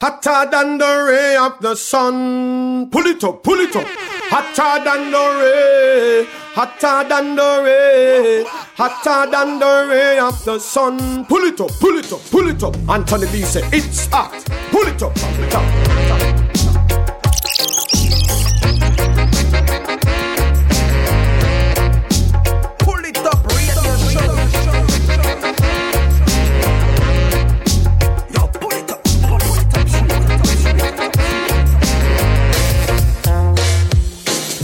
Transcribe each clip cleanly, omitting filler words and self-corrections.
Hotter than the ray of the sun. Pull it up, pull it up. Hotter than the ray. Hotter than the ray. Hotter than the ray of the sun. Pull it up, pull it up, pull it up. Anthony B said it's hot. Pull it up, pull it up, pull it up.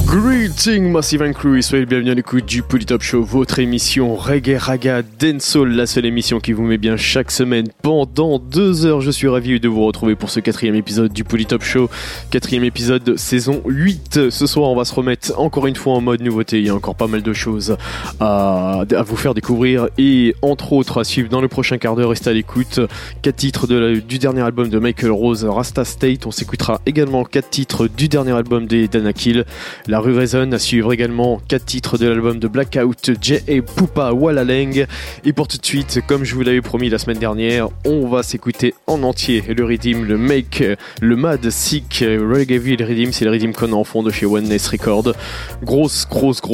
Greetings Massive and Crew, soyez les bienvenus à l'écoute du Polytop Show, votre émission Reggae Raga Dancehall, la seule émission qui vous met bien chaque semaine pendant 2 heures. Je suis ravi de vous retrouver pour ce 4e épisode du Polytop Show, 4e épisode saison 8. Ce soir on va se remettre encore une fois en mode nouveauté, il y a encore pas mal de choses à vous faire découvrir et entre autres à suivre dans le prochain quart d'heure. Restez à l'écoute, 4 titres du dernier album de Michael Rose, Rasta State. On s'écoutera également 4 titres du dernier album des Danakil, La Rue Raison. À suivre également 4 titres de l'album de Blackout JA, Poupa Wallaleng. Et pour tout de suite, comme je vous l'avais promis la semaine dernière, on va s'écouter en entier le Riddim, le Mad Sick Reggaeville Riddim. C'est le Riddim qu'on a en fond de chez Oneness Record. Grosse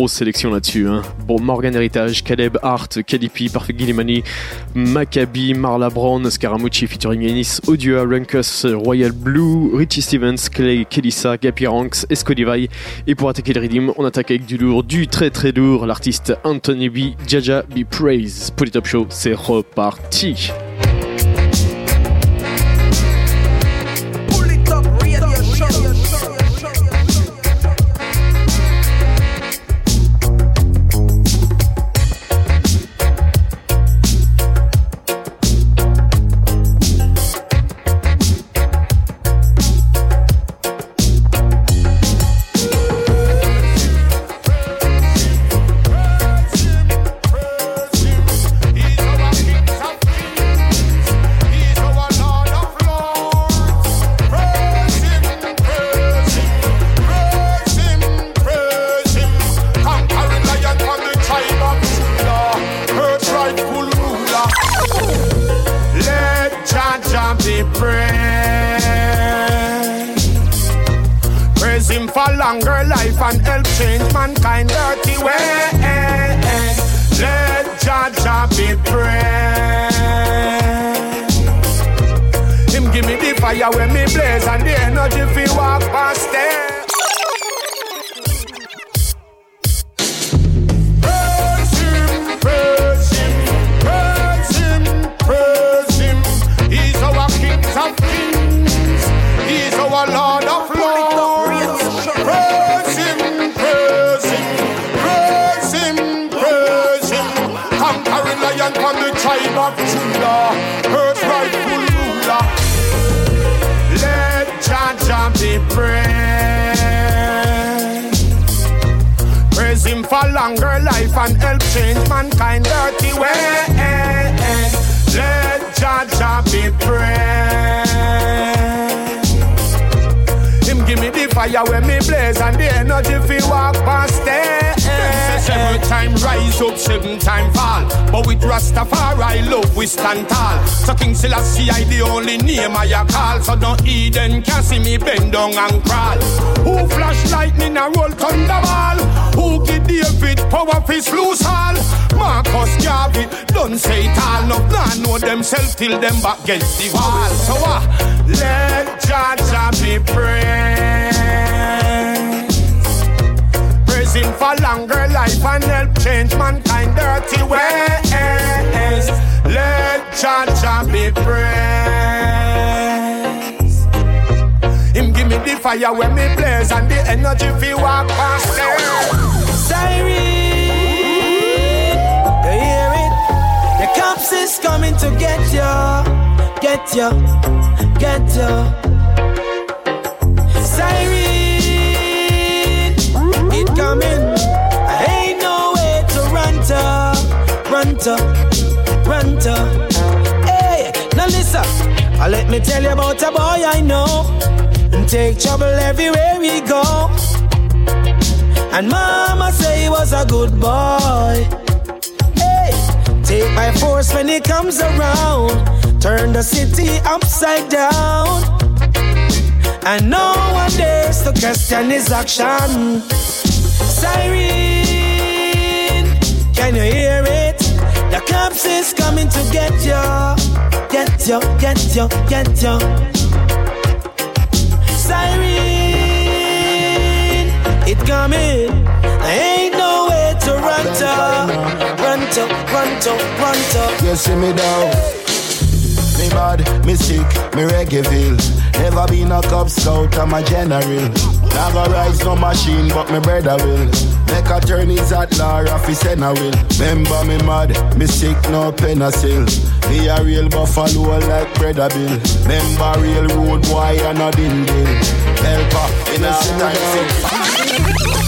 sélection là-dessus, hein. Bon, Morgan Heritage, Caleb Art, Calipi Perfect, Guillemani, Maccabi, Marla Brown, Scaramucci featuring Yenis Audio, Rankus Royal, Blue Richie, Stevens Clay, Kelissa, Gapiranks et Skodivai. Et pour attaquer le Riddim, on attaque avec du lourd, du très très lourd, l'artiste Anthony B, Jaja B Praise. Polytop Show, c'est reparti. Till them back against the wall. So let Jaja be praised. Praise him for longer life and help change mankind dirty ways. Let Jaja be praised. Him give me the fire when me blaze and the energy fi walk past them. Siren, you hear it? The cops is coming to get ya, get ya, get ya. Siren, it coming. I ain't no way to run to, run to, run to. Hey, now listen, let me tell you about a boy I know, and take trouble everywhere he go. And mama say he was a good boy. Take by force when it comes around, turn the city upside down. And nowadays the question is action. Siren, can you hear it? The cops is coming to get you. Get you, get you, get you. Siren, it coming. There ain't no way to run to. Run to, run to, run to. You see me down. Me bad, me sick, me Reggaeville. Never been a Cub Scout, I'm a general. Never rise no machine, but me brother will. Make attorneys at law, Rafi Senna will. Remember me mad, me sick, no penicillin. Me a real buffalo like brother Bill. Remember real road boy and a din bill. Helper, in a time.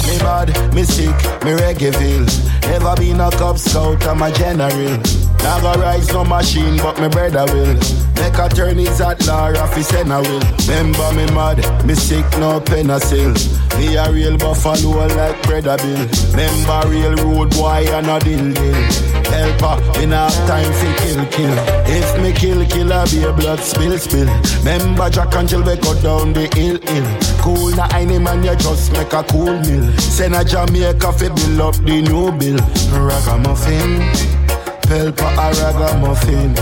Me bad, me sick, me Reggaeville. Never been a Cub Scout, I'm a general. Never rise no machine, but my brother will. Make attorneys at law, Rafi Senna will. Remember me mad, me sick, no penicillin. Me a real buffalo like brother Bill. Remember real road boy and a din din. Helper, in half time fi kill kill. If me kill kill, I be a blood spill spill. Remember Jack and Jill, we cut down the hill hill. Cool na any man, you just make a cool meal. Send a Jamaica fi build up the new bill. Ragamuffin. Helper a ragamuffin.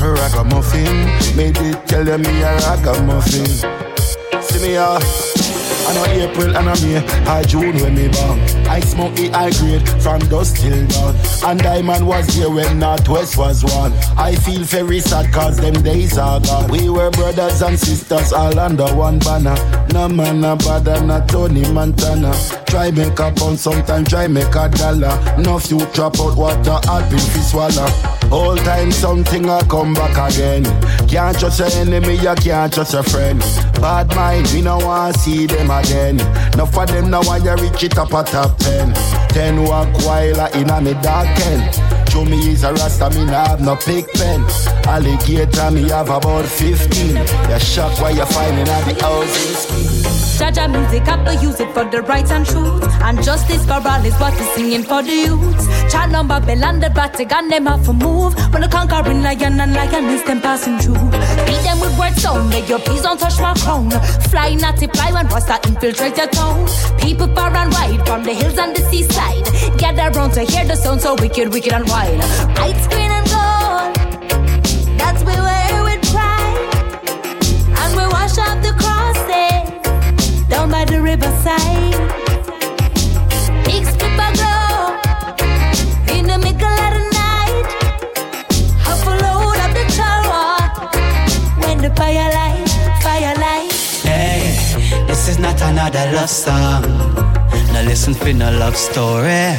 Ragamuffin. Made it tell them me a ragamuffin. See me a I know April and a May, a June when me born. I smoke the high grade from dusk till dawn. And Diamond was there when Northwest was one. I feel very sad cause them days are gone. We were brothers and sisters all under one banner. No man a bother, no Tony Montana. Try make a pound, sometimes try make a dollar. No few drop out water, I'll be fi swallow. All time something a come back again. Can't trust your enemy, you can't trust your friend. Bad mind, we no want see them again. Enough of them now want you reach it up a top 10. 10 walk while in a me dark end. Show me is a Rasta, me nah have no big pen. Alligator, me have about 15. You're shocked why you're finding out the houses. Jaja music, I will use it for the rights and truth. And justice for all is what is singing for the youths. Child on Babel and the Vatican, them have to move. When the conquering lion and lioness, them passing through. Beat them with words down, make your peas don't touch my crown. Fly, not to fly, when Rasta infiltrate your town. People far and wide, from the hills and the seaside. Gather round to hear the sound so wicked, wicked and wild. Lights, green and gold, that's we wear with pride. And we wash up the crosses down by the riverside. Big skipper glow in the middle of the night. Half a load of the tower when the fire light, fire light. Hey, this is not another love song. Now listen for no love story.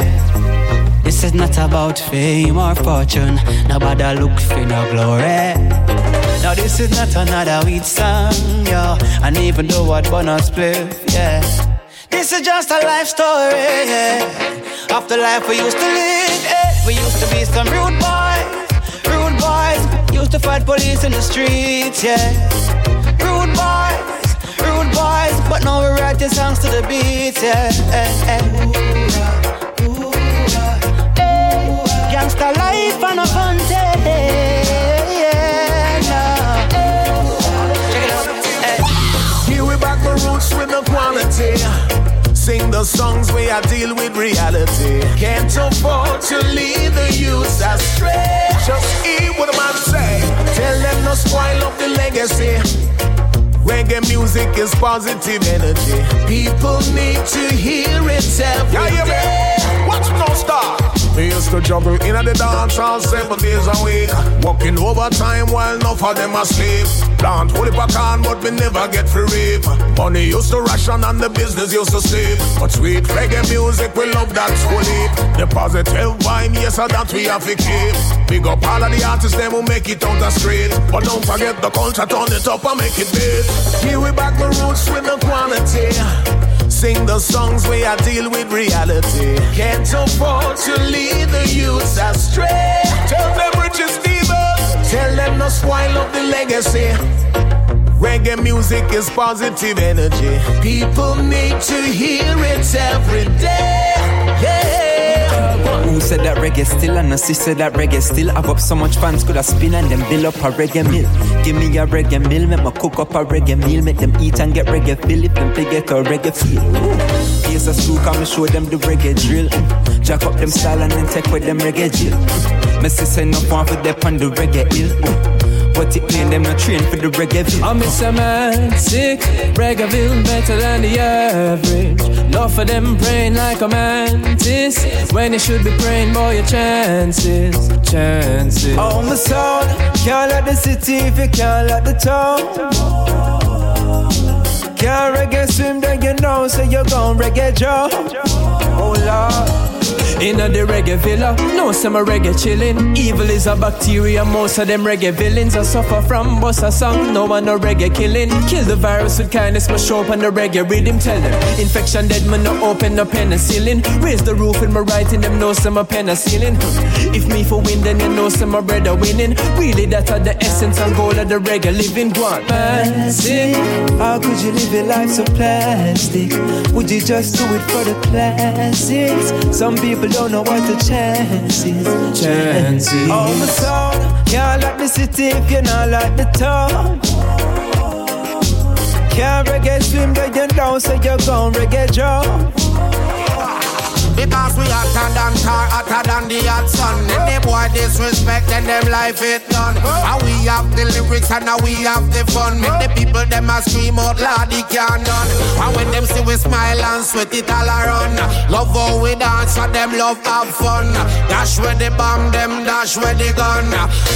This is not about fame or fortune. Nobody look for no glory. Now this is not another weed song, yeah. And even though I'd wanna split, yeah. This is just a life story, yeah. Of the life we used to live, yeah. We used to be some rude boys, rude boys. Used to fight police in the streets, yeah. Rude boys, rude boys. But now we write the songs to the beats, yeah, yeah. Ooh, gangsta life and a fun. With the quality, sing the songs where I deal with reality. Can't afford to lead the youth astray. Just hear what I'm about to say. Tell them to spoil up the legacy. Reggae music is positive energy. People need to hear it every day. Watch me don't stop. We used to juggle in at the dance hall 7 days a week. Working overtime while enough of them asleep. Plant holy pecan, but we never get free reap. Money used to ration and the business used to sleep. But sweet reggae music, we love that whole heap. The positive vibe, yes, and that we have to keep. Big up all of the artists, them who make it out the street. But don't forget the culture, turn it up and make it big. Here we back the roots with the quality. Sing the songs where I deal with reality. Can't afford to lead the youths astray. Tell them Richie Stevens. Tell them no spoil up the legacy. Reggae music is positive energy. People need to hear it every day. Yeah. Who said that reggae still? And she said that reggae still. I've up so much fans could have spin and then build up a reggae meal. Give me a reggae meal, make me cook up a reggae meal. Make them eat and get reggae feel. If them play get a reggae feel. Here's a shoe, come and show them the reggae drill. Jack up them style and then take with them reggae jill. My sister no one for them on the reggae hill. But it mean them not train for the Reggaeville. I miss a man, sick, Reggaeville, better than the average. Love for them praying like a mantis, when you should be praying for your chances, chances. On the sound, can't let the city if you can't let the town. Can't reggae swim, then you know, so you're gon' reggae jump. Oh Lord. Inna the reggae villa, no some reggae chillin'. Evil is a bacteria, most of them reggae villains. I suffer from bossa song, no one no reggae killin'. Kill the virus with kindness, must show up on the reggae rhythm. Tell them, infection dead, man no open up penicillin. Raise the roof in my writing, them know some a penicillin. If me for win, then you know some a bread a winning. Really that are the essence and goal of the reggae living. One plastic, how could you live your life so plastic? Would you just do it for the classics? Some people don't know what the chances. All the sound, can't like the city if you're not like the town. Can't reggae swim, then you know, so you're gon' reggae jump. Because we hotter than tar, hotter than the hot sun. And they boy disrespect and them life it done. And we have the lyrics and now we have the fun. Make the people them a scream out loud, they can't done. And when them see we smile and sweat it all around. Love how we dance and them love have fun. Dash with the bomb, them dash with the gun.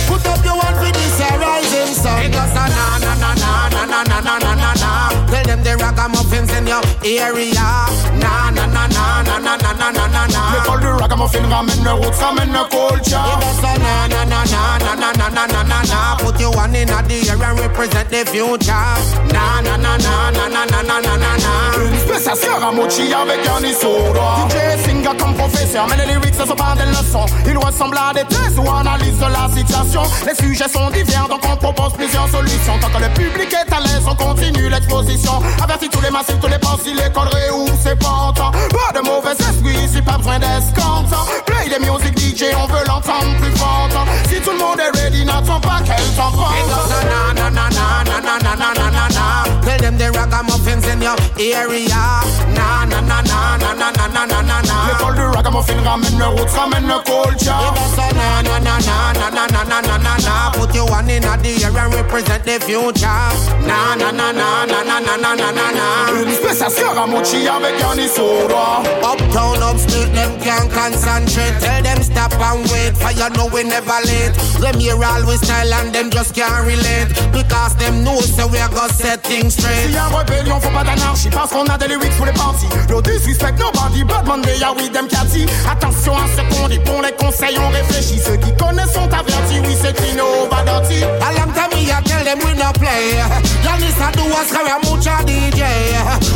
Put up your one with this a rising sun. It goes na na na na na na na na na na na. Tell them they ragamuffins in your area. Na na na na na na na na. Na na na. Me call the ragamuffin from in the roots, from in the culture. It is a na na na na na na na na na na. Put you one in the air and represent the future. Na na na na na na na na na na. Une espèce à Scaramucci avec Yenis Audio. DJ Singer comme professeur, mais les lyrics ne sont pas des leçons. Ils ressemblent à des thèses ou analyses de la situation. Les sujets sont divers, donc on propose plusieurs solutions. Tant que le public est à l'aise, on continue l'exposition. Avertis tous les massifs, tous les pensées, les colleries où c'est portant. Pas de mauvais esprits. Ici pas besoin d'escompte. Play the music DJ, on veut l'entendre plus fort. Si tout le monde est ready, n'attends pas qu'elle t'enfonce. It goes na na na na na na na na na na na. Tell them they ragamuffins in your area. Na na na na na na na na na na. L'école du ragamuffin ramène le roots, ramène le culture. It goes na na na na na na na na na na. Put your one in the air and represent the future. Na na na na na na na na na na. Une espèce à Scaramucci avec Yenis Audio. Uptown upstate, them can't concentrate. Tell them stop and wait, for you know we never late. Them here always style and them just can't relate. Because them know so we are gonna set things straight. Si y'a rébellion, faut pas d'anarchie, parce qu'on a des lyrics pour les parties. No disrespect, nobody, bad man, they are with them catty. Attention à ce qu'on dit, bon les conseils, on réfléchit. Ceux qui connaissent sont avertis, oui c'est clean over dirty. A long time we a tell them we no play. Yenis do a Scaramucci DJ.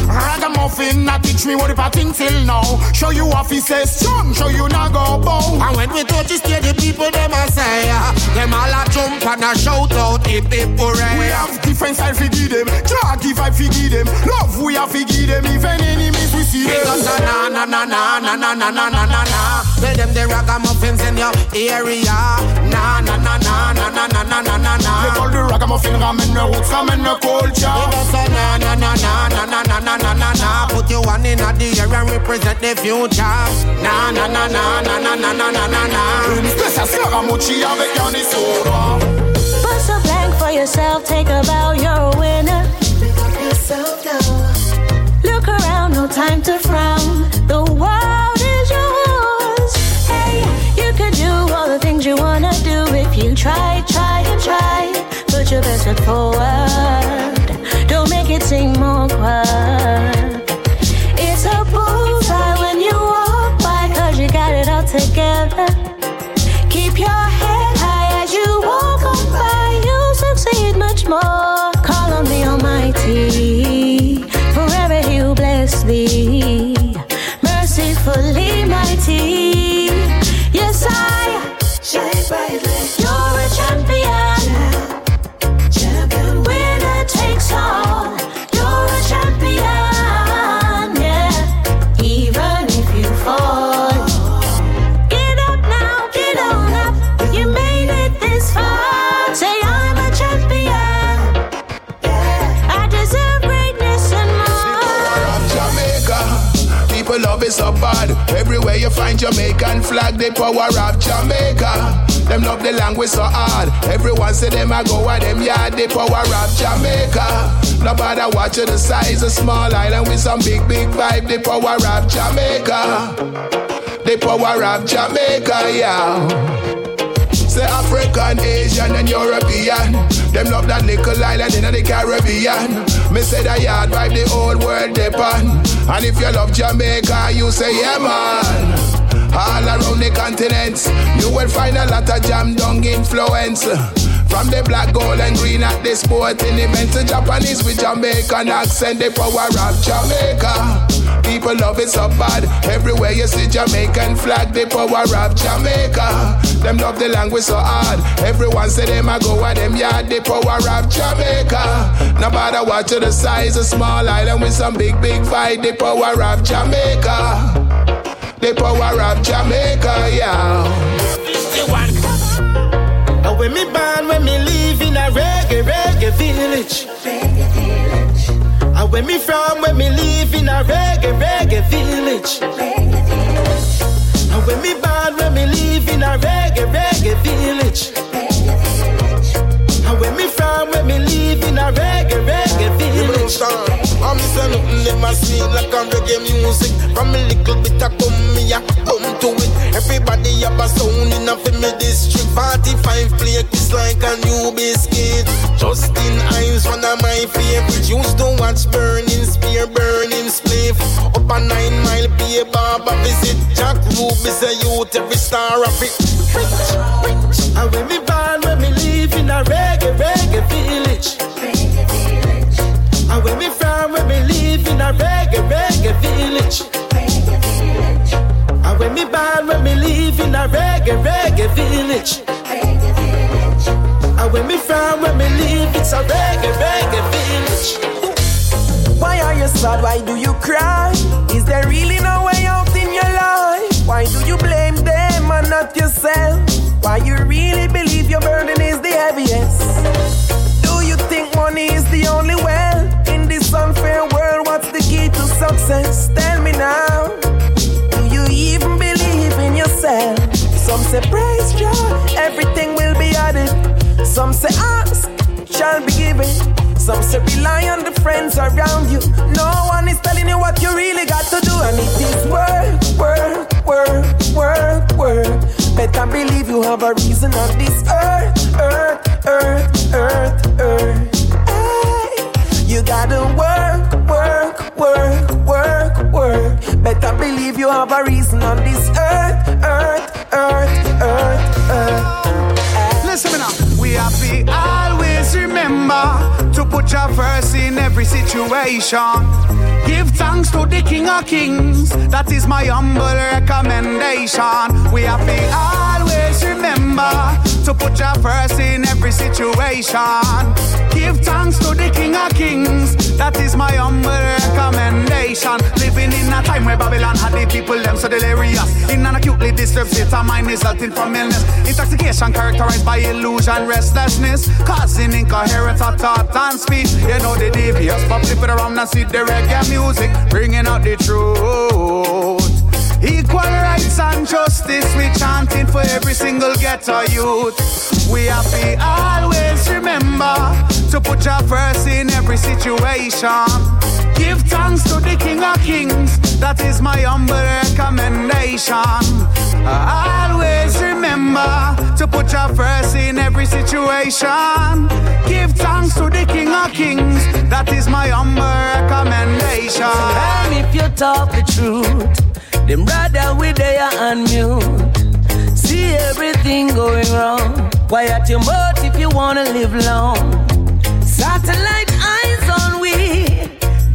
Ragamuffin a teach me what the parting till now. Show you off, he says, son, show you not go bow. And when we touch this day, the people, them a say, them all a jump and a shout out if they parade. We have different style fi give them, Jaggy vibe fi give them, love we have fi give them, even enemies we see them. Because na na na na na na na na na na. Tell them they ragamuffins in your area. Na na na na na na na na na na. They call the ragamuffin ramène le roots, ramène le culture. Because na na na na na na na na na na. Put your one in the air and represent the future. Na na na na na na na na na na. Une espèce à Scaramucci avec Yenis Audio. Bust a blank for yourself, take a bow, you're a winner. Pick up yourself now. Look around, no time to frown. The world is yours. Hey, you could do all the things you wanna do if you try, try and try. Put your best foot forward. Don't make it seem awkward. It's a bullseye when you walk by, cause you got it all together. Keep your head high as you walk on by, you'll succeed much more. Call on the Almighty, forever He'll bless thee. Mercifully mighty, yes I. Shine brightly, you're a champion. Champion, winner takes all. You're a champion. Even if you fall, is so bad. Everywhere you find Jamaican flag, they power up Jamaica. Them love the language so hard. Everyone say them I go at them yard, they power up Jamaica. Nobody watching the size of small island with some big, big vibe, they power up Jamaica. They power up Jamaica, yeah. Say African, Asian and European. Them love that little island in the Caribbean. Me say that yard vibe the whole world depend. And if you love Jamaica, you say yeah man. All around the continents, you will find a lot of jam dung influence. From the black, gold and green at the sporting event to Japanese with Jamaican accent, the power of Jamaica. People love it so bad. Everywhere you see Jamaican flag, the power of Jamaica. Them love the language so hard. Everyone say them a go at them yard, the power of Jamaica. No matter what to the size, a small island with some big, big fight, the power of Jamaica. The power of Jamaica, yeah. And when me born, when me live in a reggae village. Reggae village. And when me from, when me live in a reggae village. Reggae village. And when me born, when me live in a reggae village. Reggae village. And when me from, when me live in a reggae village. I'm missing nothing, never seen like a reggae music. From a little bit I come, me I come to it. Everybody have a sound in a family district. 45 flake is like a new biscuit. Justin Ives, one of my favorites. Used to watch Burning Spear, Burning Spliff. Up a 9 mile pay Baba visit. Jack Ruby's a youth, every star of it. And when me born, when me live in a reggae village. Reggae village. And when me from, when me live in a reggae village. Reggae village. And when me born, when me live in a reggae village. Reggae village. And when me from, when me live, it's a reggae village. Why are you sad? Why do you cry? Is there really no way out in your life? Why do you blame them and not yourself? Why you really believe your burden is the heaviest? Do you think money is the only well? In this unfair world, what's the key to success? Tell me now. Even believe in yourself. Some say praise God, everything will be added. Some say ask, shall be given. Some say rely on the friends around you. No one is telling you what you really got to do. And it is work. Better believe you have a reason on this earth. Hey, you gotta work. Better believe you have a reason on this earth. Listen me now. We have to always remember to put your verse in every situation. Give thanks to the King of Kings. That is my humble recommendation. We have to always remember to put your verse in every situation. Give thanks to the King of Kings. That is my humble recommendation. Living in a time where Babylon had the people them so delirious. In an acutely disturbed state of mind resulting from illness. Intoxication characterized by illusion, restlessness, causing incoherence of thought and speech. You know the devious, but flip it around and see the reggae music, bringing out the truth. Equal rights and justice, we chanting for every single ghetto youth. We have to always remember to put your verse in every situation. Give thanks to the King of Kings, that is my humble recommendation. Always remember to put your verse in every situation. Give thanks to the King of Kings, that is my humble recommendation. And if you talk the truth, them rather we there and mute. See everything going wrong. Quiet your mouth if you wanna live long. Satellite eyes on we.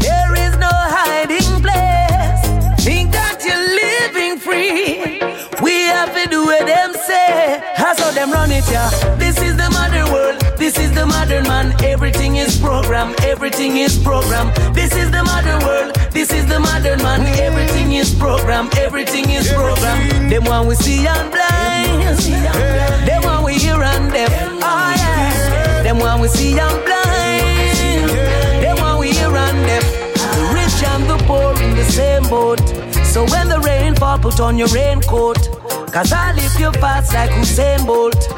There is no hiding place. Think that you're living free. We have to do what them say. I saw them run it, yeah. This is the modern world. This is the modern man. Everything is programmed. Everything is programmed. This is the modern world. This is the modern man. Everything is programmed. Everything is programmed. Them one we see and blind. Them one we hear and deaf. Oh yeah. Them one we see and blind. Them one we hear and deaf. The rich and the poor in the same boat. So when put on your raincoat, cause I'll lift you fast like Usain Bolt.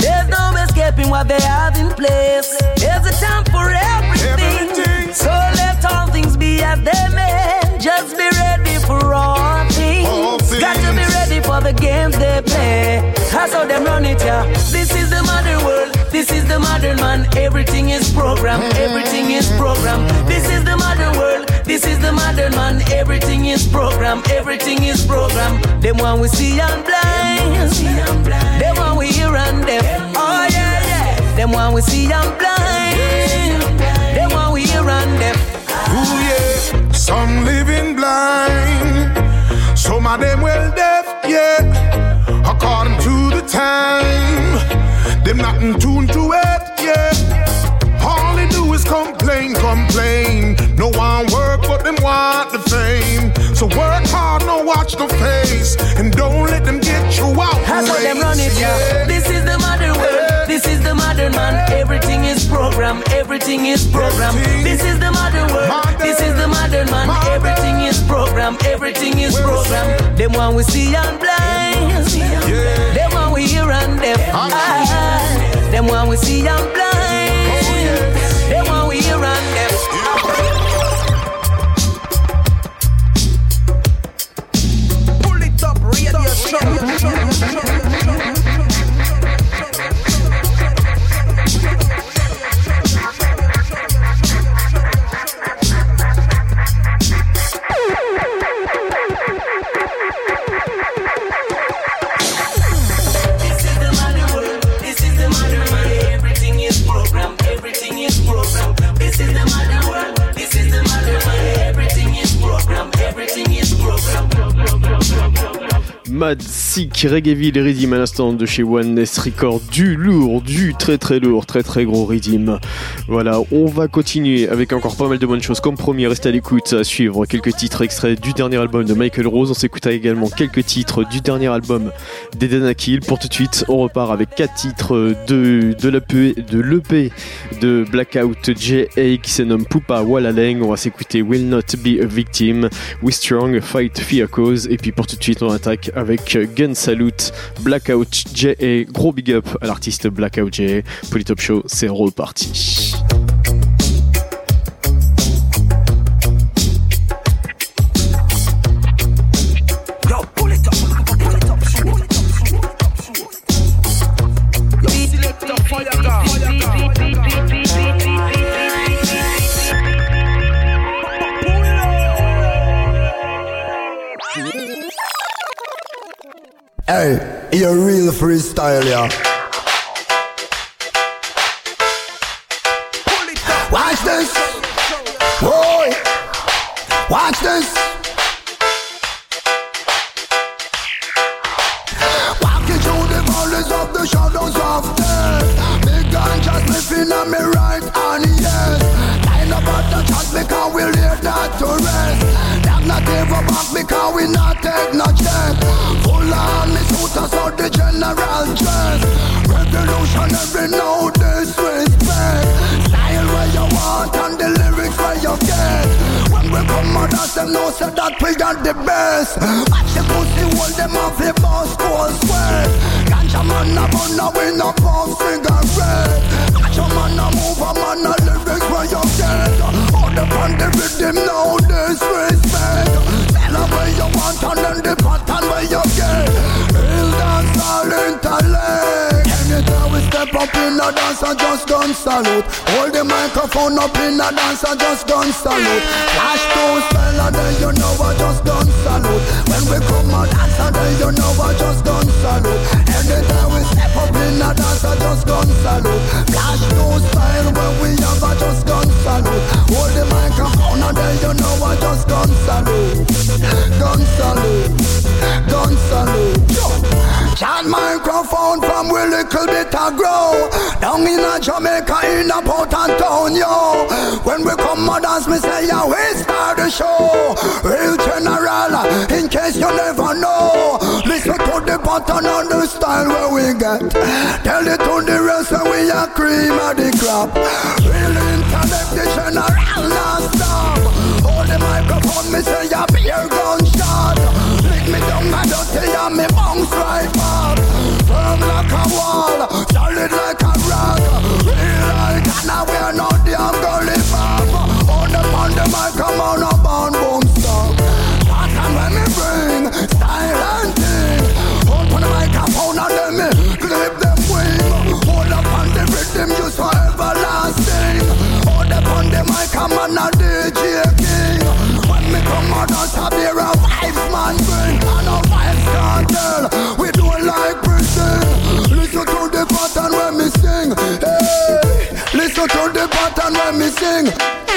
There's no escaping what they have in place. There's a time for everything. So let all things be as they may. Just be ready for all things. Got to be ready for the games they play. I saw them run it, yeah. This is the modern world. This is the modern man. Everything is programmed. Everything is programmed. This is the modern world. This is the modern man. Everything is programmed. Everything is programmed. Them one we see and blind. Them one we hear and deaf. Oh yeah, yeah. Them one we see and blind. Them one we hear and deaf. Ooh yeah. Some living blind. Some of them well deaf. Yeah. According to the time, them not in tune to it, yeah. All they do is complain, complain. No one work, but them want the fame. So work hard, no watch the face, and don't let them get you out. How so them run it, yeah. This is the modern world. This is the modern man. Everything is programmed. Everything is programmed. This is the modern world. This is the modern man. Everything is programmed. Everything is programmed. Them one we see and blind. Them one we hear and deaf. Them one we see and blind. Them one we hear and deaf. Pull it up, radio show. Mad Sick Reggaeville Riddim à l'instant de chez Oneness Record, du lourd, du très très lourd, très très gros Riddim. Voilà, on va continuer avec encore pas mal de bonnes choses comme promis, restez à l'écoute, à suivre quelques titres extraits du dernier album de Michael Rose, on s'écoutera également quelques titres du dernier album des Danakil. Pour tout de suite, on repart avec 4 titres de l'EP de Blackout JA qui se nomme Poupa Wallaleng. On va s'écouter Will Not Be a Victim, We Strong, Fight Fear Cause, et puis pour tout de suite on attaque avec Gun Salute, Blackout JA. Gros big up à l'artiste Blackout JA. Polytop Show, c'est reparti. Hey, you're a real freestyler. Yeah. Watch this. Boy. Watch this. Walking through the valleys of the shadows of death. Big gun just sniffing on me right on the yes. Line up at the chance because we live not to rest. Not give a back because we not take no chance. Full on me suit us out the general dress. Revolutionary no disrespect. Style where you want and the lyrics where you get. When we come out as them know say that we got the best. Watch the pussy hold them off the boss cold sweat. Ganja man a bun a win a puff cigarette. Watch a man a move a man a lyrics where you get. All the fun the rhythm no disrespect. Tell her where you want and then the pattern where you get. Real dance all intellect. Anytime we step up in a dance I just gun salute. Hold the microphone up in a dance I just gun salute. Flash those fella then you know I just gun salute. When we come out dancer then you know I just gun salute. Anytime we step up in a dance I just gun salute. Flash those fella when we have I just gun salute. Hold the microphone and then you know I just gun salute. Gonzalo, Gonzalo, chant microphone from where little bit I grow. Down in a Jamaica in a Port Antonio. When we come and dance me say yeah, we start the show. Real general, in case you never know. Listen to the pattern and the style where we get. Tell it to the rest and we are cream of the crop. Real intellect, the general not stop. Hold the microphone, me say a beer gunshot. Lick me down, I not a beer of five man drink and a five cartel. We don't like preaching. Listen to the pattern when me sing. Hey, listen to the pattern when me sing.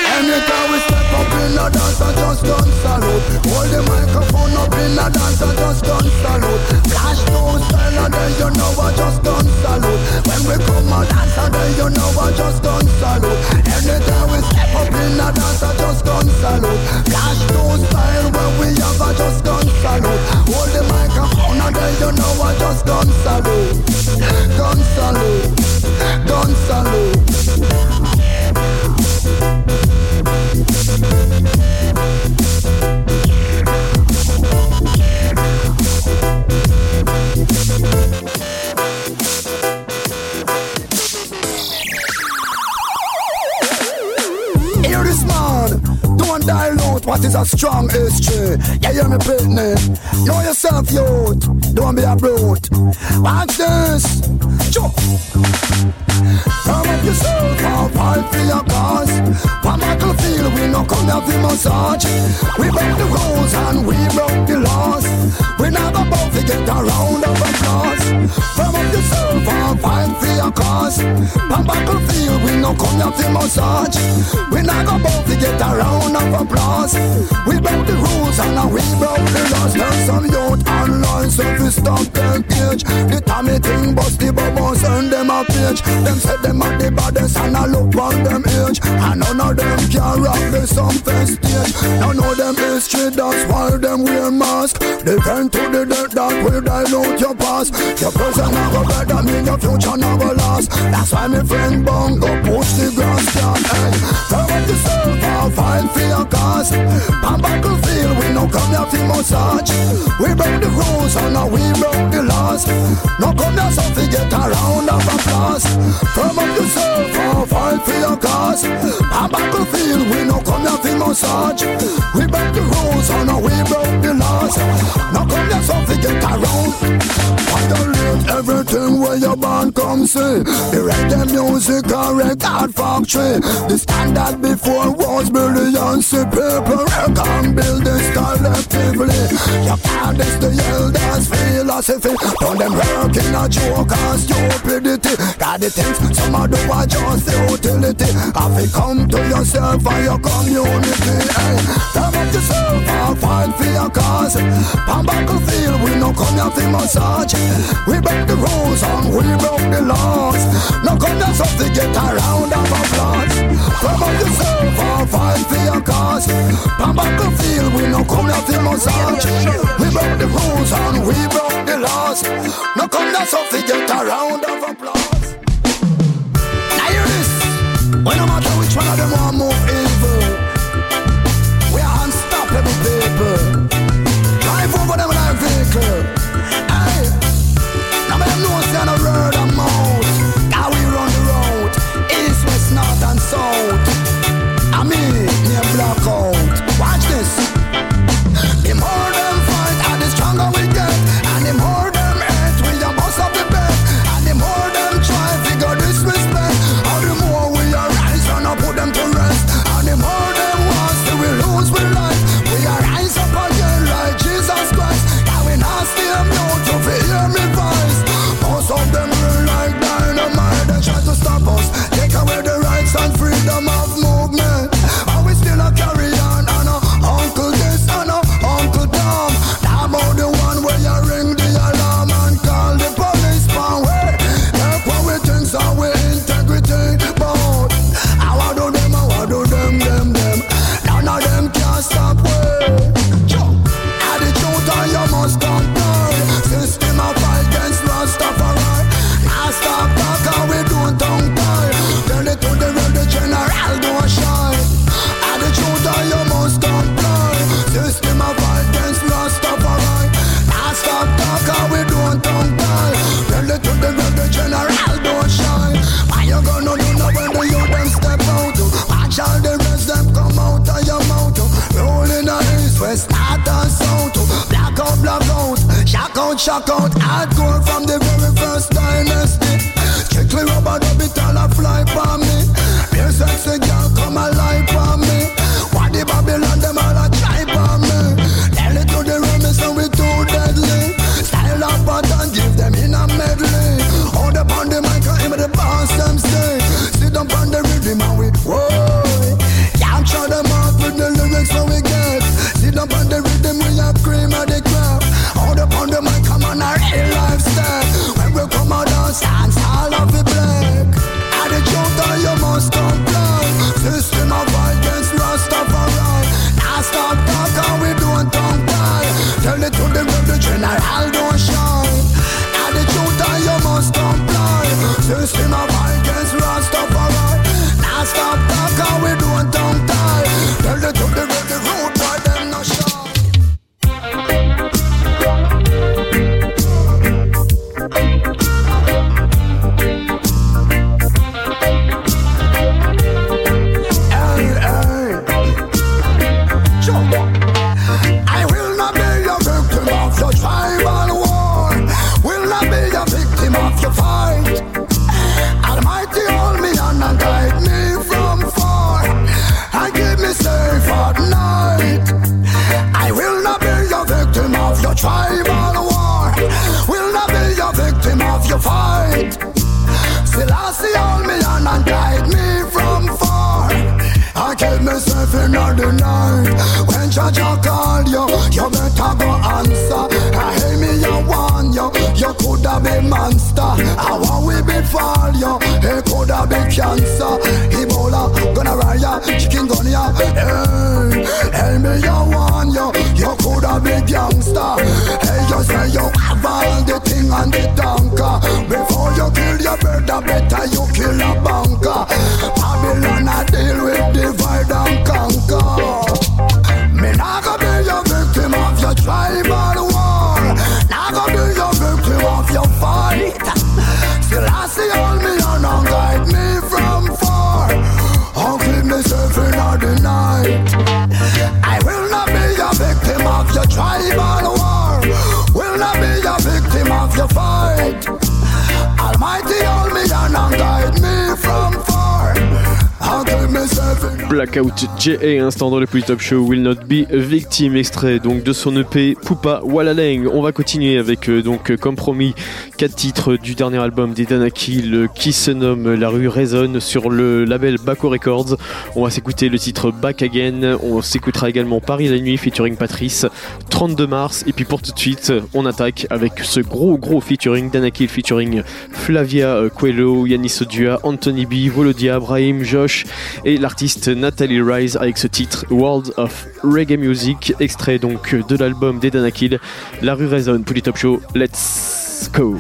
Anytime we step up in a dance, I just don't salute. Hold the microphone up in a dance, I just don't salute. Flash those and then you know I just don't salute. When we come and dance, and then you know I just don't salute. Anytime we step up in a dance, I just don't salute. Flash those style when we have, I just don't salute. Hold the microphone and then you know I just don't salute. Don't salute, don't salute. Hear this man, don't dilute what is a strong history. Yeah, you're me pitney, know yourself youth, don't be a brute. Watch this, chop. Come up yourself and fight for your cause. From Macclesfield we no come here for massage. We broke the rules and we broke the laws. We never both to get a round of applause. Come up yourself and fight for your cause. From Macclesfield we no come here for massage. We never both to get a round of applause. We broke the rules and we broke the laws. There's some youth online so we stop them cage. The Tommy thing bust the bubbles and them a page. Them said them are the baddest and I look on them age. And none of them can rock the something stage. None of them history, that's why them wear mask. They turn to the dirt that will dilute your past. Your present never better mean your future never last. That's why my friend Bongo push the grandstand. Hey, turn up yourself and fight for your cause. Pan Battlefield, we no come here for massage. We broke the rules and now we broke the laws. No come here so we get a round of applause. Firm up yourself and fight for your cause. And Battlefield, we no come here for massage. We broke the rules and now we broke the laws. No come here so we get a round. Violate everything where your band comes in. The reggae music and record factory. The standard before was billions of people. You can build this collectively. Your part is the elders' philosophy. Don't them work in a joke and stupidity. Got the things some of do are just the utility. Have you come to yourself and your community? Hey, come up yourself and fight for your cause. Pan Battlefield, we no come here for massage. We broke the rules and we broke the laws. No come here so we get a round of applause. Come up yourself and fight for your cause. Pan Battlefield, we no come here for massage. We broke the rules and we broke the laws. No come here so we get a round of applause. When no matter which one of them want more evil, we are unstoppable people. Drive over them like vehicle. Hey, now make them know say no word of mouth. Now we run the road, east, west, north and south. I mean, near Blackout. Watch this. The more them fight, and the stronger we get. And the more them hate, we are boss of the best. And the more them try, figure disrespect. All the more we are rise and I put them to rest. And the more them want, so we lose with life. We are rise up again like Jesus Christ. Now we not still know to hear me voice. Most of them real like dynamite. They try to stop us, take away the rights and freedom of movement. But we still a carry on and Uncle this and Uncle Tom. Now I'm the one where you ring the alarm and call the police power. Our integrity both. I do them, them. None of them can stop way. At the truth and you must comply. System of fight against Rastafari. Now stop talk and we don't tongue tie. Tell it to the real, the general don't shy. At the truth and you must comply. System of fight against Rastafari. Now stop talk and we don't tongue tie. Tell it to the real, the general don't shine. Why you gonna do now when the youth them step out? Watch all the rest them come out of your mouth. Rolling the east, west, north and south. Blackout, blackout, shock out, hardcore from the very first dynasty. Strictly rubber dubby till I fly for me. Real sexy girl come alive for me. What the Babylon them all a try for me. and show them off with the lyrics so we get. Sit up on the rhythm, we have cream of the crop. Hold up on the mic, come on, our real lifestyle. When we come out, our stands all of the black. And the truth that you must comply. System of violence, Rastafari. Now stop talk and we don't tongue tie. Tell it to the rebel general, don't shout. And the truth that you must comply. System of violence, Rastafari. Now stop talk and we don't tongue tie. Tell it to the rebel root, why them not shout. Tribal war will not be a victim of your fight. Selassie hold me on and guide me from far. I keep myself in the night. When Jaja called you, you better go answer. I hear me, you warn you, you could have been monster. I want we befall you, it could have been cancer. Ebola, gonorrhea, chikungunya. Hey, me, you warn you, you could have been gangster. Hey, you say you have all the thing and the tanker. Before you kill your brother, better you kill a banker. Babylon, I deal with divide and conquer. Me not gonna be your victim of your tribal war. Not gonna be your victim of your fight. Still I see all me on and guide me from far. I'll keep myself in the night. I will not be your victim of your tribal war. Will not be your victim of your fight. Almighty hold me on and guide me from far. Blackout JA, instant dans le Polytop Show, Will Not Be a Victim, extrait donc de son EP Poupa Wallaleng. On va continuer avec donc comme promis 4 titres du dernier album des Danakil qui se nomme La Rue Raison sur le label Bako Records. On va s'écouter le titre Back Again, on s'écoutera également Paris la nuit featuring Patrice, 32 mars et puis pour tout de suite on attaque avec ce gros featuring Danakil featuring Flavia Coelho, Yenis Audio, Anthony B, Volodia, Brahim, Josh et l'artiste Natalie Rise avec ce titre World of Reggae Music, extrait donc de l'album des Danakil, La Rue Raison, Polytop Show, let's go.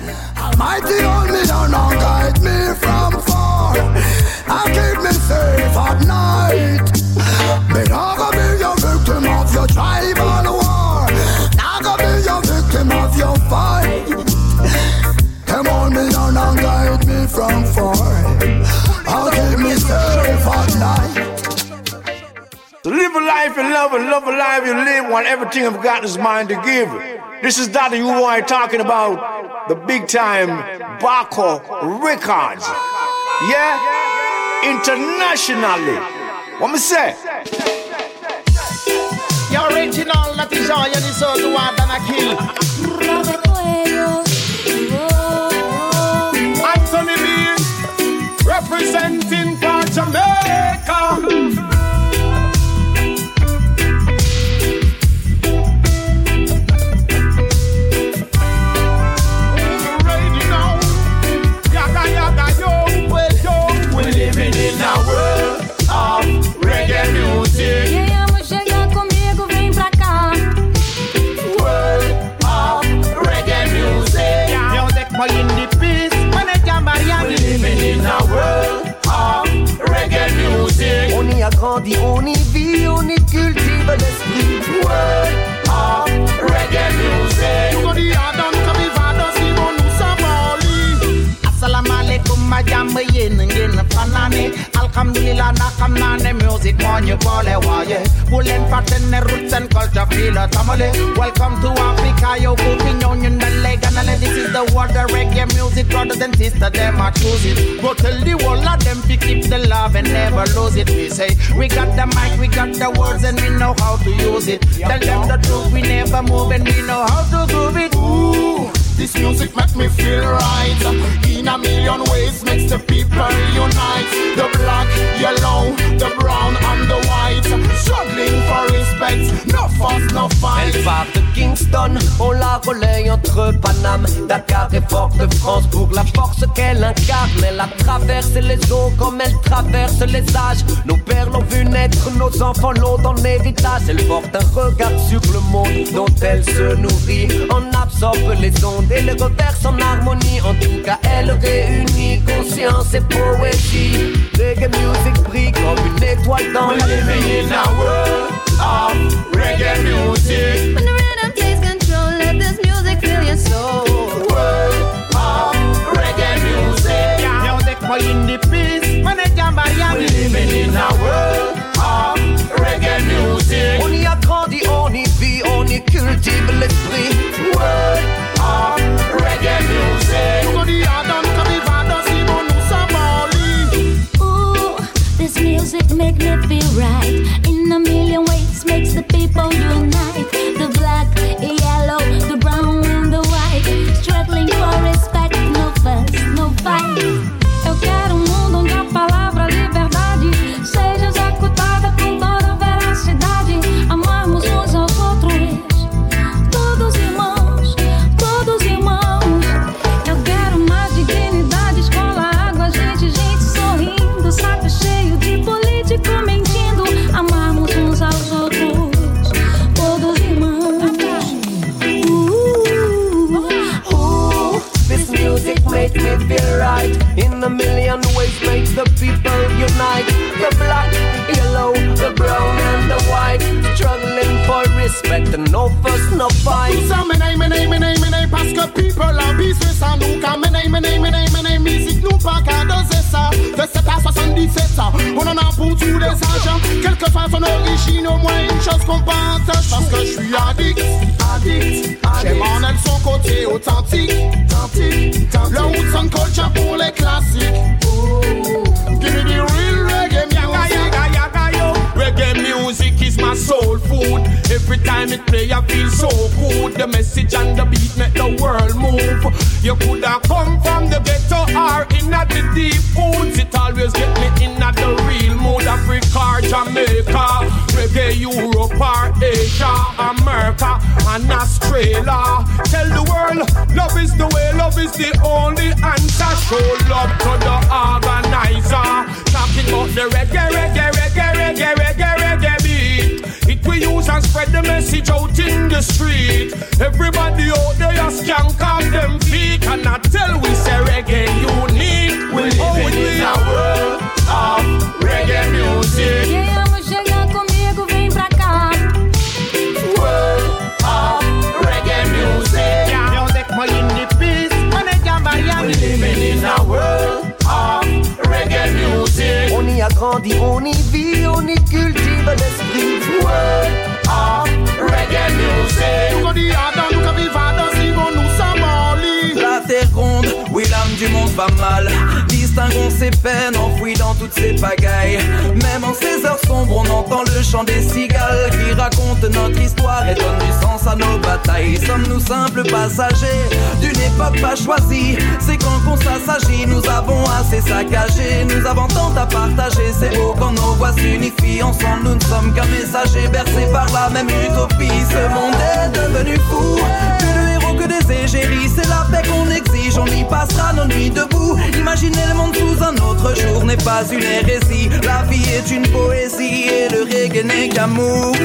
So live a life in love and love a life you live when everything I've got is mine to give. This is Dr. Uwai talking about the big time Bako Records. Yeah? Internationally. What me say? You're original, that is all you deserve to want and I kill. Anthony B, representing for Jamaica. Grandi, on y vit, on y cultive l'esprit. World of reggae music. Nous connaissons Adam comme il va dans si bon nous sommes en Assalamu alaikum, ma jambe yen, yen, panane. Alhamdulillah, nakamnane, music, on you call it, why, yeah. Woolen, pattern, roots and culture, feel a tamale. Welcome to Africa, yo, pooping, on you, leg, and this is the world of reggae music, brothers and sisters, them are choosing. Go tell the world of them, we keep the love and never lose it. We say, we got the mic, we got the words, and we know how to use it. Tell them the truth, we never move, and we know how to groove it. Ooh. This music makes me feel right. In a million ways makes the people unite. The black, yellow, the brown and the white. Kingston, on la relaye entre Paname, Dakar et Fort-de-France pour la force qu'elle incarne. Elle a traversé les eaux comme elle traverse les âges. Nos pères l'ont vu naître, nos enfants l'ont dans l'héritage. Elle porte un regard sur le monde dont elle se nourrit, en absorbe les ondes et les reverse en harmonie. En tout cas, elle réunit conscience et poésie. Reggae music brille comme une étoile dans la nuit. Of reggae music, when the rhythm takes control, let this music fill your soul. World of reggae music, music for in the peace, when it jam by jam. We're living in a world of reggae music. On y a grandi, on y vit, on y cultive l'esprit. World of reggae music. Nous sommes Adam, comme Ivana, Simon, nous sommes Molly. Ooh, this music make me feel right. In a million ways. Makes the people unite. The black, the yellow, the brown and the white, struggling for respect, no fuss, no fight. Eu quero mundo onde a palavra liberdade seja executada com toda veracidade. Amarmos uns aos outros, todos irmãos, todos irmãos. Eu quero mais dignidade, escola, água, gente sorrindo, saco cheio de político mentindo. Amarmos uns aos outros. Make me feel right. In a million ways makes the people unite. The black, yellow, the brown and the white, struggling for respect and no fuss, no fight. Parce que people en vie c'est ça. Nous quand musique nous pas qu'à doser ça. De 7 à 70 c'est ça. On en a pour tous les agents. Quelquefois son origine au moins une chose qu'on partage. Parce que je suis addict. J'aime en elle son côté authentique. Le Woodson Culture pour les classiques. Give me the real reggae music. Reggae music is my soul food. Every time it play I feel so good. The message and the beat make the world move. You could have come from the ghetto or in at the deep woods. It always get me in at the real mood. Africa, Jamaica, reggae, Europe or Asia, America and Australia. Tell the world love is the way, love is the only answer. Show love to the organizer. Talking about the reggae beat. It we use and spread the message out in the street. Everybody out there just can't call them feet. And I tell we say reggae unique. We're living in a world of reggae music. Quem ama chegar comigo vem pra cá. World of reggae music. Music for in the peace. We're living in a world of reggae music. On y a grandi, on y vit, on y cultive l'esprit. World of reggae music. Nous sommes Adam, nous sommes Vivada, Simon, nous sommes Molly. La terre ronde, oui l'âme du monde va mal. Distinguons ses peines enfouies dans toutes ses pagailles. Même en ces heures sombres, on entend le chant des cigales qui raconte notre histoire et donne du sens à nos batailles. Sommes-nous simples passagers d'une époque pas choisie? C'est quand qu'on s'assagit, nous avons assez saccagé. Nous avons tant à partager, c'est beau quand nos voix s'unifient. Ensemble, nous ne sommes qu'un messager bercé par la même utopie. Ce monde est devenu fou. Que des égéries, c'est la paix qu'on exige. On y passera nos nuits debout. Imaginez le monde sous un autre jour n'est pas une hérésie. La vie est une poésie et le reggae n'est qu'amour.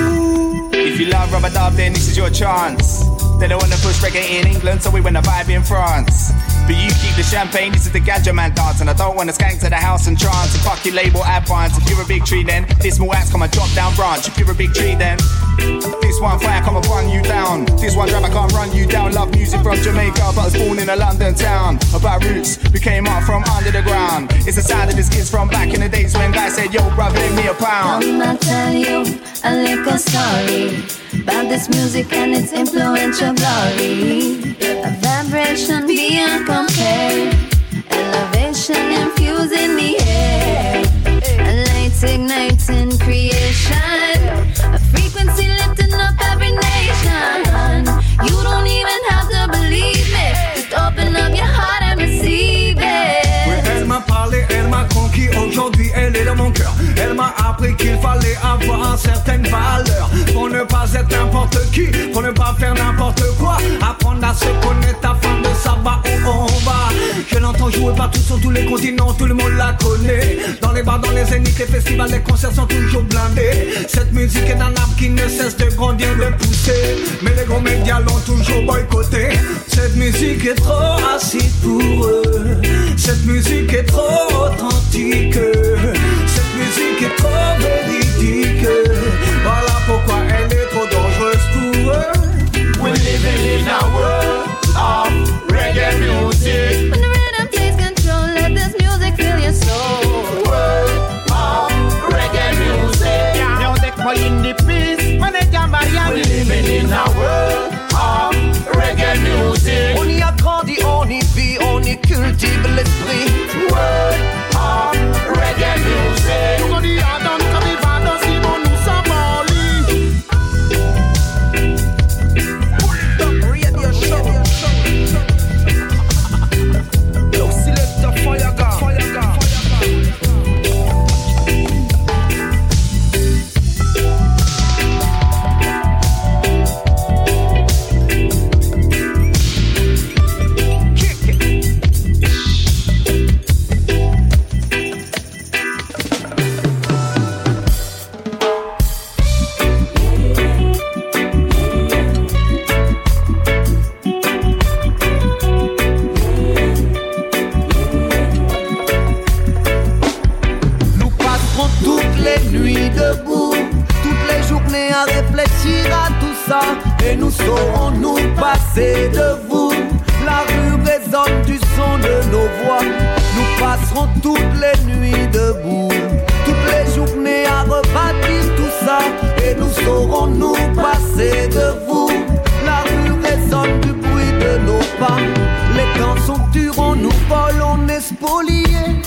If you love rubber dub, then this is your chance. They don't wanna push reggae in England, so we wanna vibe in France. But you keep the champagne, this is the gadget man dance. And I don't wanna skank to the house and trance. And fuck your label advance. If you're a big tree then, this small axe come a drop down branch. If you're a big tree then, this one fire come and run you down. This one drama can't run you down. Love music from Jamaica, but I was born in a London town. About roots, we came up from under the ground. It's the sound of the skits from back in the days when guys said, yo brother, give me a pound. I'ma tell you a little story about this music and its influential glory. A vibration beyond compare, elevation infusing the air, a light igniting creation, a frequency lifting up every nation. You don't even have to believe it, just open up your heart and receive it. Oui, elle m'a parlé, elle m'a conquis, aujourd'hui elle est dans mon cœur, elle m'a appris. appris qu'il fallait avoir certaines valeurs pour ne pas être n'importe qui, pour ne pas faire n'importe quoi. Apprendre à se connaître afin de savoir où on va. Je l'entends jouer partout sur tous les continents, tout le monde la connaît. Dans les bars, dans les zéniths, les festivals, les concerts sont toujours blindés. Cette musique est un arbre qui ne cesse de grandir, de pousser. Mais les gros médias l'ont toujours boycotté. Cette musique est trop acide pour eux. Cette musique est trop authentique. Cette musique est trop véridique. Voilà pourquoi elle est trop dangereuse pour eux. We're living in a world of reggae music. When the rhythm takes control, let this music fill your soul. World of reggae music. Music for in the peace, when it can marry. We're living in a world of reggae music. On y accorde, on y vit, on y cultive l'esprit. World of reggae music. Nous on y adore, nous comme il va, nous si bon, nous sommes en ligne. Polytop Radio Show. Yo, select the fire gun. Et nous saurons nous passer de vous. La rue résonne du son de nos voix. Nous passerons toutes les nuits debout, toutes les journées à rebâtir tout ça. Et nous saurons nous passer de vous. La rue résonne du bruit de nos pas. Les temps sont durs, on nous vole, on est spoliés.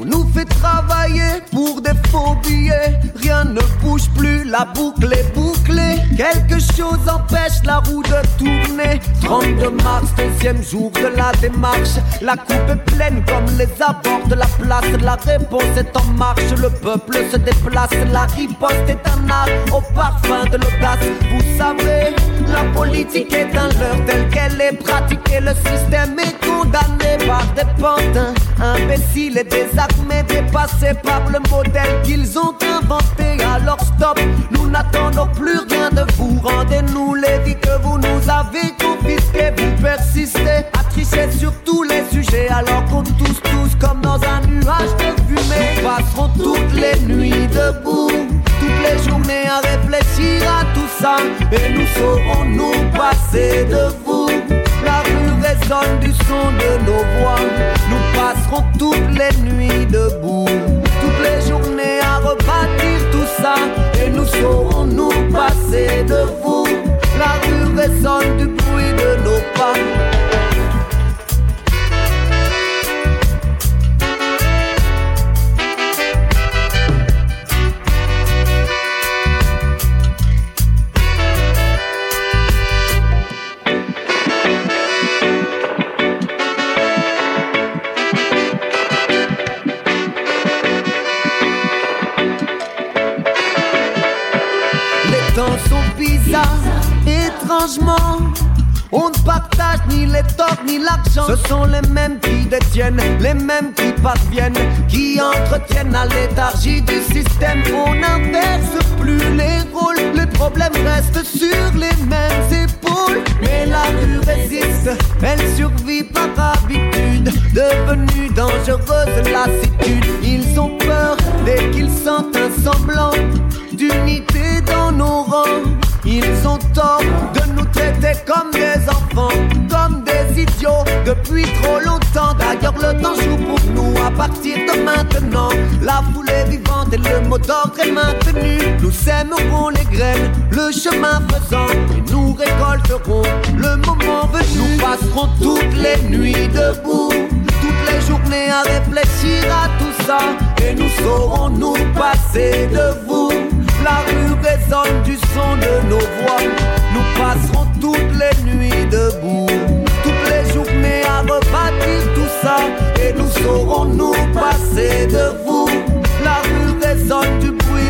On nous fait travailler pour des faux billets. Rien ne bouge plus, la boucle est bouclée. Quelque chose empêche la roue de tourner. 32 mars, 11e jour de la démarche. La coupe est pleine comme les abords de la place. La réponse est en marche, le peuple se déplace. La riposte est un art au parfum de l'audace. Vous savez, la politique est un leurre telle qu'elle est pratiquée. Le système est condamné par des pantins imbéciles et des mais dépassés par le modèle qu'ils ont inventé. Alors stop, nous n'attendons plus rien de vous. Rendez-nous les vies que vous nous avez confisquées. Vous persistez à tricher sur tous les sujets, alors qu'on tous comme dans un nuage de fumée. Nous passerons toutes les nuits debout, toutes les journées à réfléchir à tout ça. Et nous saurons nous passer de vous. La rue résonne du son de nos voix. Nous passerons toutes les nuits debout, toutes les journées à rebâtir tout ça. Et nous saurons nous passer de vous. La rue résonne du bruit de nos pas. On ne partage ni les tops ni l'argent. Ce sont les mêmes qui détiennent, les mêmes qui parviennent, qui entretiennent à léthargie du système. On n'inverse plus les rôles, les problèmes restent sur les mêmes épaules. Mais la rue résiste, elle survit par habitude. Devenue dangereuse lassitude, ils ont peur dès qu'ils sentent un semblant d'unité dans nos rangs. Ils ont tort de nous traiter comme des enfants, comme des idiots depuis trop longtemps. D'ailleurs le temps joue pour nous à partir de maintenant. La foule est vivante et le mot d'ordre est maintenu. Nous sèmerons les graines, le chemin faisant, et nous récolterons le moment venu. Nous passerons toutes les nuits debout, toutes les journées à réfléchir à tout ça. Et nous saurons nous passer de vous. La rue résonne du son de nos voix. Nous passerons toutes les nuits debout, toutes les journées à rebâtir tout ça. Et nous saurons nous passer de vous. La rue résonne du bruit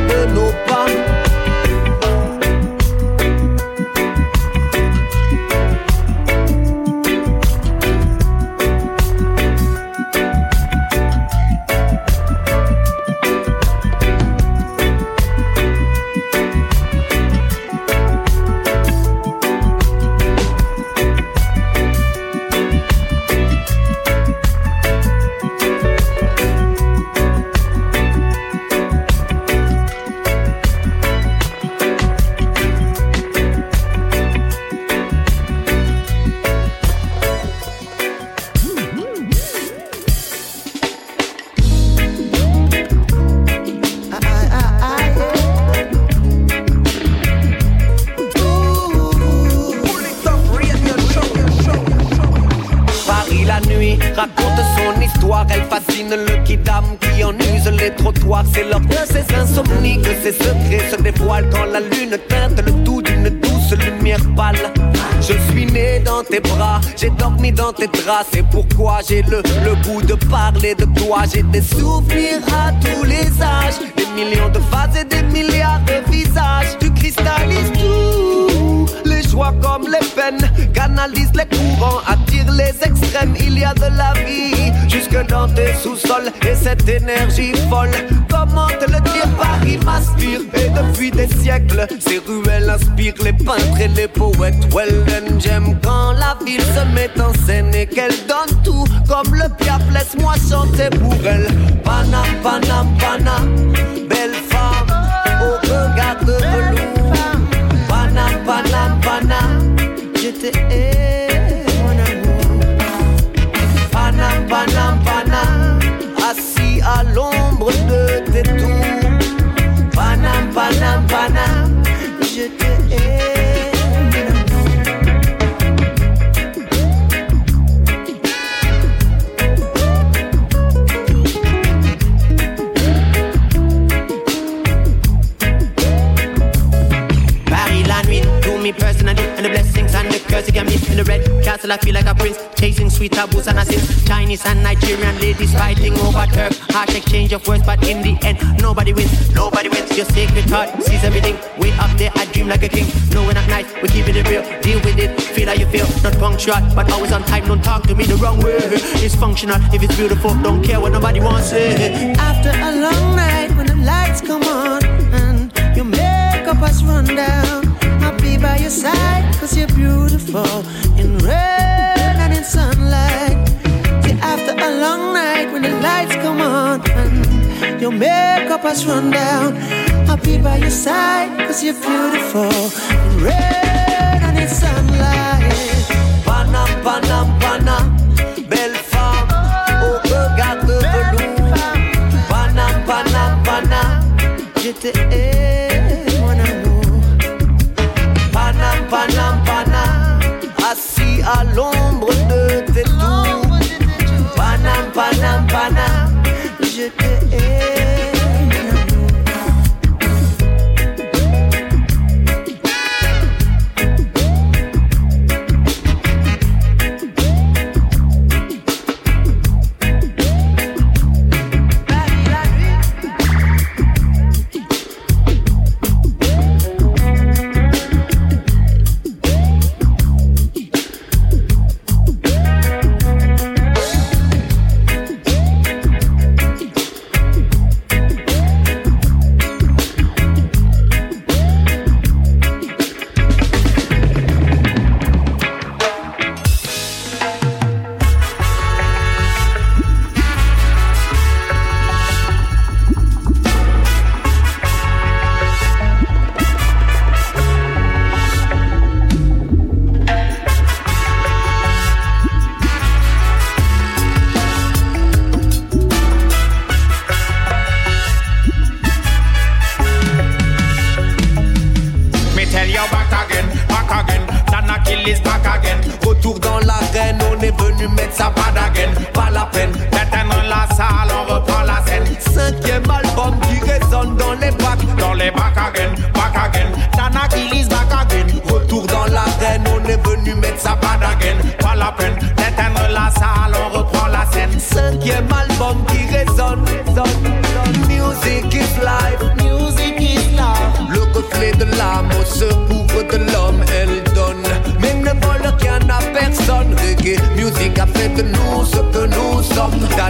fascine le kidam qui en use les trottoirs. C'est l'heure de ces insomnies que ces secrets se dévoilent quand la lune teinte le tout d'une douce lumière pâle. Je suis né dans tes bras, j'ai dormi dans tes draps. C'est pourquoi j'ai le goût de parler de toi. J'ai des souvenirs à tous les âges, des millions de faces et des milliards de visages. Tu cristallises tout, les joies comme les peines, canalise les courants, attire les extrêmes. Il y a de la vie jusque dans tes sous-sols et cette énergie folle. Comment te le dire, Paris m'aspire et depuis des siècles, ces ruelles inspirent les peintres et les poètes. Wellen, j'aime quand la ville se met en scène et qu'elle donne tout comme le piaf. Laisse-moi chanter pour elle. Pana, pana, pana, belle femme au regard de velours. Pana, pana, pana, je t'ai aimé, mon amour. Pana, pana, pana, assis à l'ombre de tes tours. Pana, pana, pana, je t'ai aimé. Me personally, and the blessings and the curse you can meet in the red castle. I feel like a prince, chasing sweet taboos and assassins. Chinese and Nigerian ladies fighting over turf. Harsh exchange of words, but in the end, nobody wins. Nobody wins. Your sacred heart sees everything. Way up there, I dream like a king. Knowing at night, we keep it real. Deal with it, feel how you feel. Not punctual, but always on time. Don't talk to me the wrong way. It's functional if it's beautiful. Don't care what nobody wants it. After a long night, when the lights come on and your makeup has run down. I'll be by your side, cause you're beautiful in rain and in sunlight. Yeah, after a long night when the lights come on and your makeup has run down, I'll be by your side, cause you're beautiful in rain and in sunlight. Pana, pana, pana, belle femme au regard de velours. Pana, pana, pana, je t'ai aimé, mon amour. Pana, pana, pana, assis à l'ombre de tes tours. Pana, pana, pana, je t'ai aimé.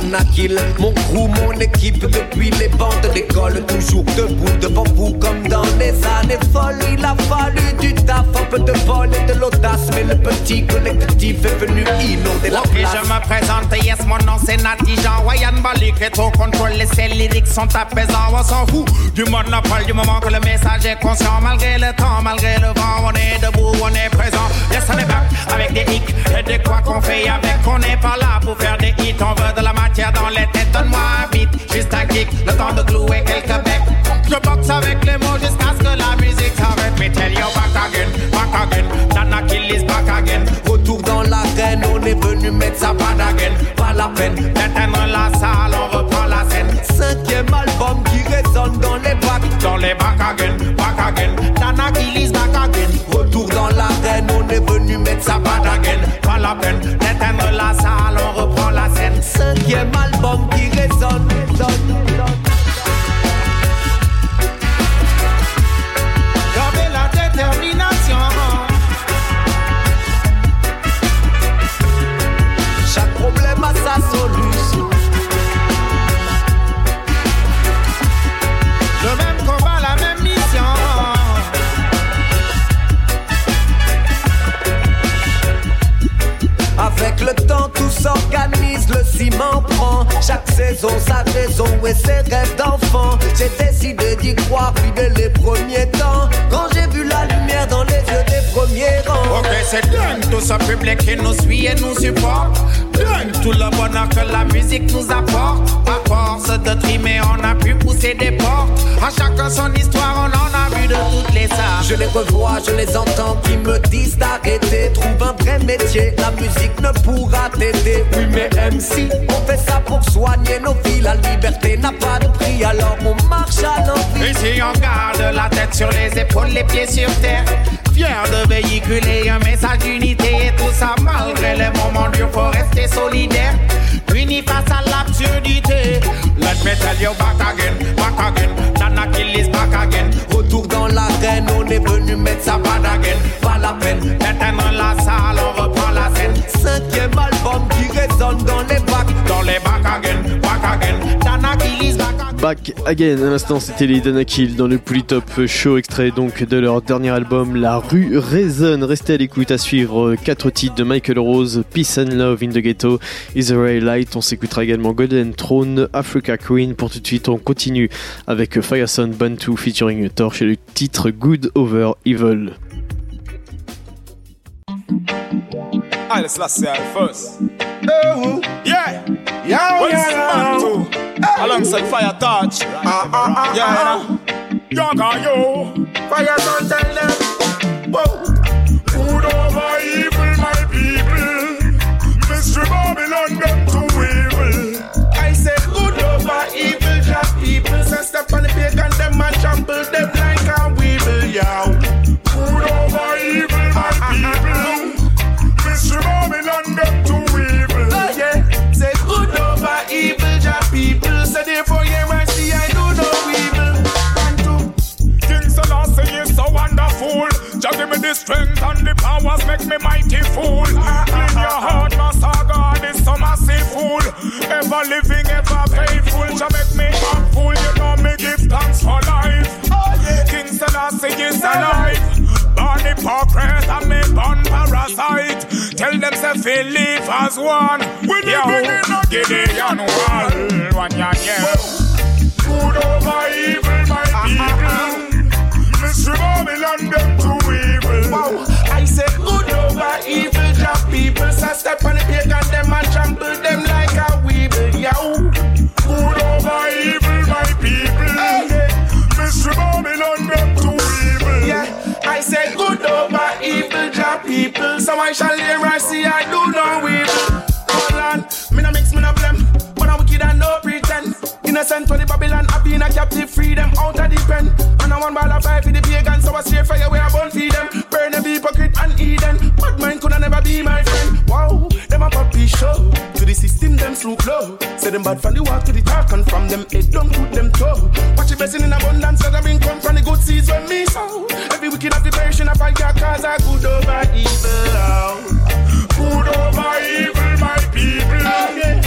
Danakil, mon crew, mon équipe, depuis les bandes d'école, toujours debout devant vous comme dans les années folles. Il a fallu du taf, un peu de vol et de l'audace, mais le petit collectif est venu inonder la place. Je me présente, yes, mon nom c'est Nati Jean, Wayan Balik est au contrôle, ses lyriques sont apaisants, on s'en fout du monopole, du moment que le message est conscient, malgré le temps, malgré le vent, on est debout, on est présent, yes, on est back avec des hicks et des quoi qu'on fait avec, on n'est pas là pour faire des hits, on veut de la matière dans les têtes, donne-moi vite, juste un kick, le temps de clouer quelques becs. Je boxe avec les mots jusqu'à ce que la musique s'arrête. Me tell you back again, Danakil is back again. Retour dans l'arène, on est venu mettre sa banane. Pas la peine d'éteindre la salle, on reprend la scène. 5e album qui résonne dans les bacs, dans les back again, back again. Danakil is back again. Retour dans l'arène, on est venu mettre sa banane. Pas la peine d'éteindre la salle, on reprend la scène. 5e album qui résonne, résonne. Sa solution. Le même combat, la même mission. Avec le temps, tout s'organise, le ciment prend. Chaque saison, sa raison et ses rêves d'enfant. J'ai décidé d'y croire, puis dès les premiers temps, quand j'ai vu la lumière dans les yeux des premiers rangs. Ok, c'est dingue, tout ce public qui nous suit et nous supporte. Donne tout le bonheur que la musique nous apporte. À force de trimer, on a pu pousser des portes. À chacun son histoire, on en a vu de toutes les arts. Je les revois, je les entends qui me disent d'arrêter. Trouve un vrai métier, la musique ne pourra t'aider. Oui mais MC, on fait ça pour soigner nos vies. La liberté n'a pas de prix, alors on marche à l'envie. Et si on garde la tête sur les épaules, les pieds sur terre, fier de véhiculer un message d'unité. Et tout ça malgré les moments durs, faut rester solidaire, unis face à l'absurdité. Let me tell you, back again, back again. Danakil is back again. Retour dans l'arène, on est venu mettre sa banane. Pas la peine d'éteindre la salle, on reprend la scène. 5e album qui résonne dans les bacs, dans les back again, back again. Danakil is back again. Back again, à l'instant c'était les Danakil dans le Polytop Show, extrait donc de leur dernier album La Rue Raison. Restez à l'écoute, à suivre 4 titres de Michael Rose, Peace and Love in the Ghetto, Israel Light. On s'écoutera également Golden Throne, Africa Queen. Pour tout de suite, on continue avec Fireson Bantu featuring Torch et le titre Good Over Evil. Ah, let's last say first. Oh, yeah, yeah, West yeah. Bantu alongside Fire Torch. Young are you? Fireson tell them. Good over evil, my people. Mystery Babylon, them too evil. I said good over evil, Jack people. So step on the pagan, them and trample them like a weevil, yow. Good over evil, my people. Mystery Babylon, them too evil. Oh yeah, say good over evil, Jack people. So therefore, yeah, I see I do no evil. And two, King Selassie is so wonderful. Just give me the strength and the powers, make me mighty fool. In your heart, Master God is so massive fool. Ever living, ever faithful, just make me a fool. You know me give thanks for life. King Selassie is alive. Born hypocrite and me born parasite. Tell them say feel live as one. We did begin a Gideon wall. One young yeah. Good over evil, my people. Mystery Babylon, them too evil. Wow, I said good over evil, just people. So step on the pagan, them and trample them like a weevil, yow. Good over evil, my people. Mystery Babylon, them too evil. Yeah, I said good over evil, just people. So I shall never see I do no evil. Hold on, me no mix, me no blame. But I'm wicked and no pretend. Innocent to the Babylon, I've been a captive, freedom out of the pen. And I want ball of fire for the pagan, so I straight fire where I burn feed them. Burn the hypocrite and Eden, but mine could never be my friend. Wow, them a puppy show, to the system them slow low. Say them bad from the walk to the dark and from them head down to them toe. Watch the blessing in abundance, so that income from the good seeds when me sow. Every wicked of the perishing of fire, cause I good over evil. Good over evil, my people.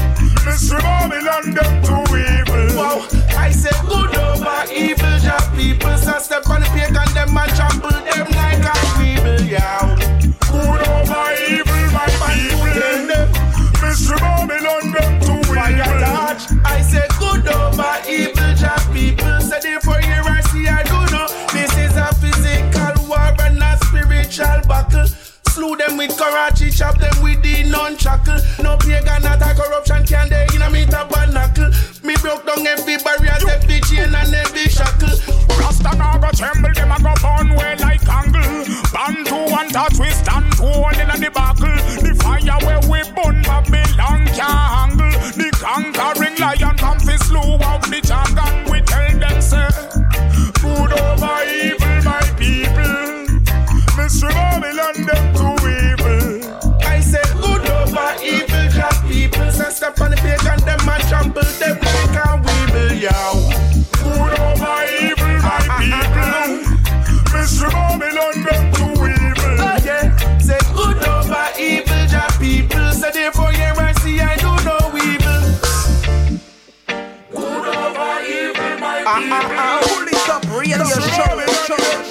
Mystery Babylon, them too evil. Wow, I said good over evil, Jah people. So step on the pagan, them and trample them like a weevil, yeah. Good over evil, my people. Mystery Babylon, them too evil. I said good over evil, Jah people. So therefore here I see I do know. This is a physical war and a spiritual battle. Slew them with Karachi, chop them with the non-shackle. No pagan, not a corruption, can they in a me tabernacle? Me broke down every barrier, every chain and every shackle. Rasta now go tremble, them a go burn way like angle. Bantu and a twist and two on in a debacle. The fire where we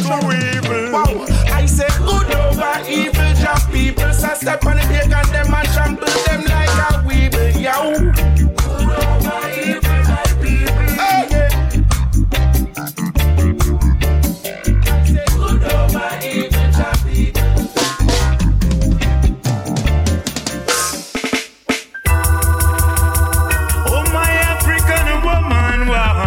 through evil. Wow. I say good over evil, just people. So step on the pig and them and trample them like a weevil, yo. Good over evil, my people. Hey, yeah. I say good over evil, just people. Oh, my African woman, wow.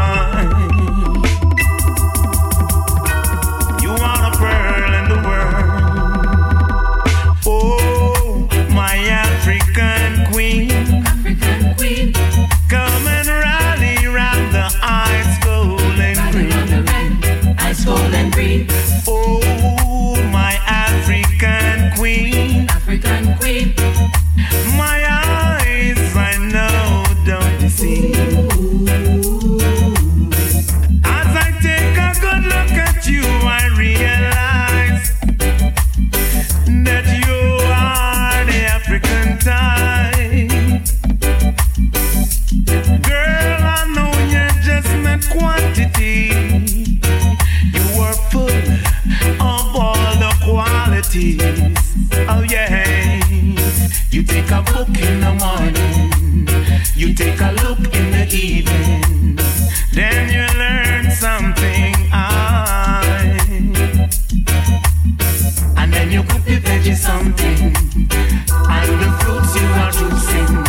Oh yeah, you take a book in the morning, you take a look in the evening, then you learn something, and then you cook the veggies something, and the fruits you are choosing.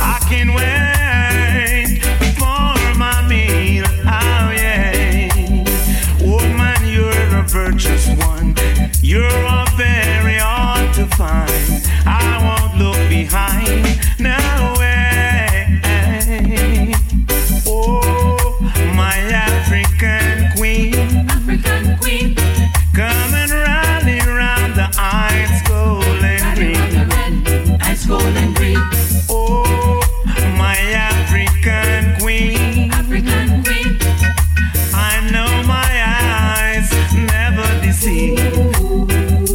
I can't wait for my meal, oh yeah, woman you're a virtuous one, you're a very hard to find. I won't look behind. No way. Oh, my African queen. African queen. Come and rally round the ice cold and green. Ice cold and green. Oh, my African queen. African queen. I know my eyes never deceive.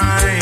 Nation.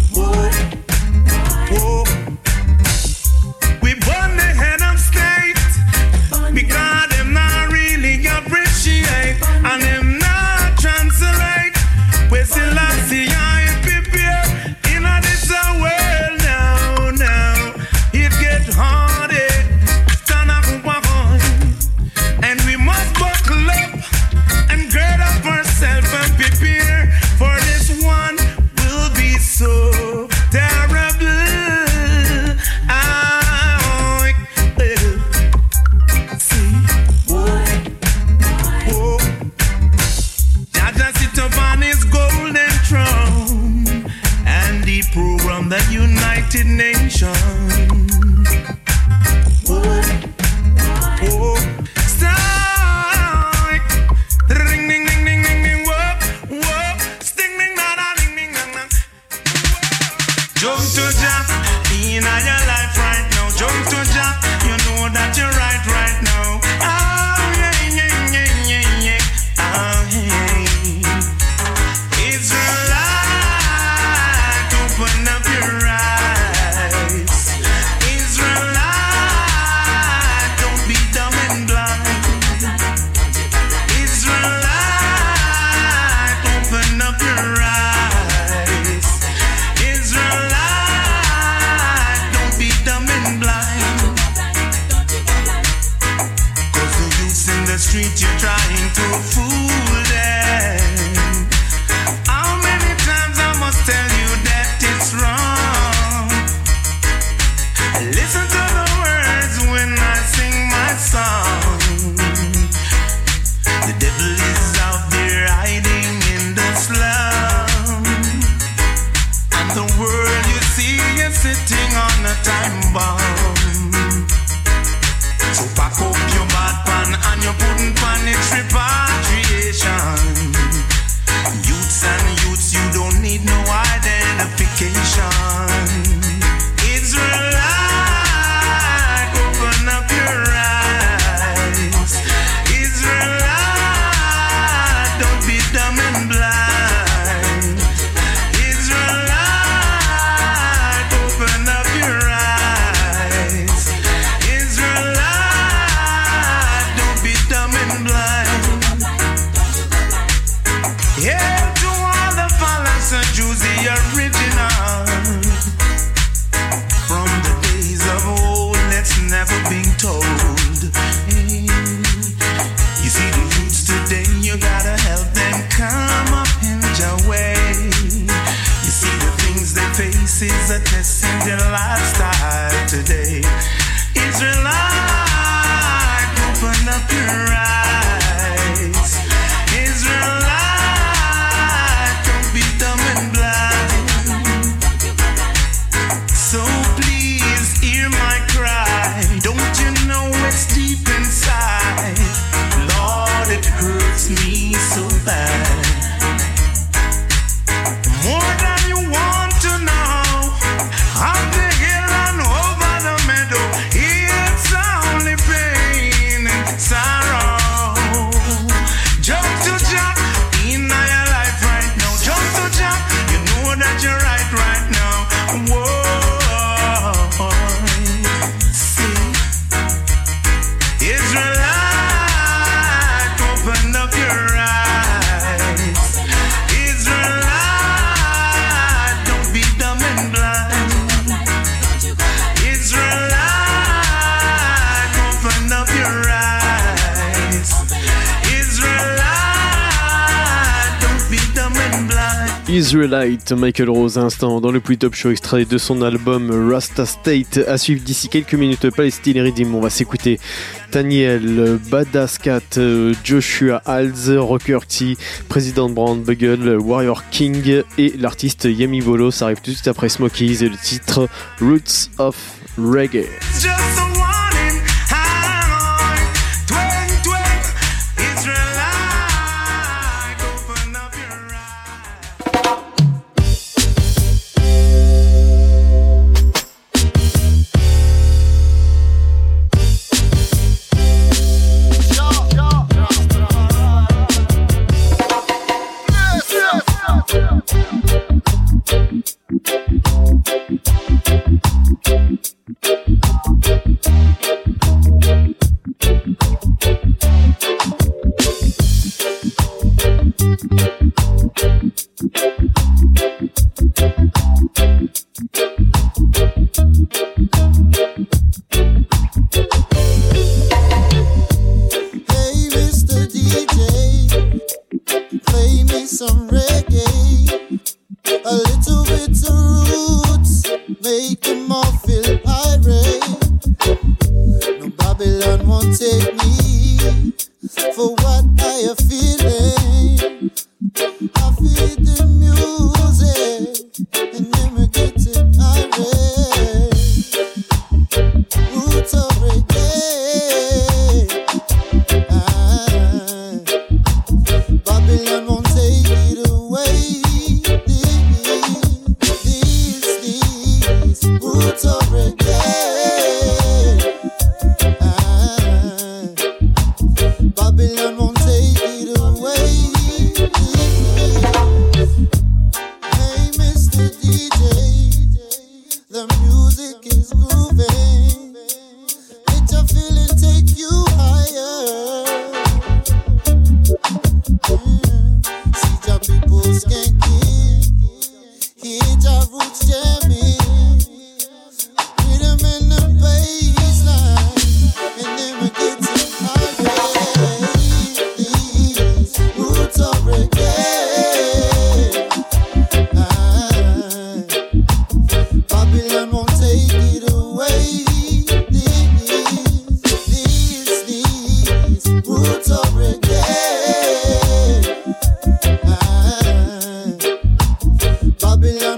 Whoa, whoa. United Nations. Oh, oh, strike! Ring, ding, ding, ding, ding, ding, whoop, whoop, sting, ding, da, da, ding, ding, ding, ding. Jump to Jah in your life right now. Jump to Jah, you know that you're right right now. Oh yeah, yeah, yeah, yeah, yeah. Oh yeah. Israel, open up your eyes. Israelite, Michael Rose, instant dans le Polytop Show, extrait de son album Rasta State. À suivre d'ici quelques minutes, Palestine Riddim. On va s'écouter Daniel, Badass Cat, Joshua Hals, Rocker T, President Brand Bugle, Warrior King et l'artiste Yemi Bolo. Ça arrive tout de suite après Smokies et le titre Roots of Reggae. I feel the music and never get it. What's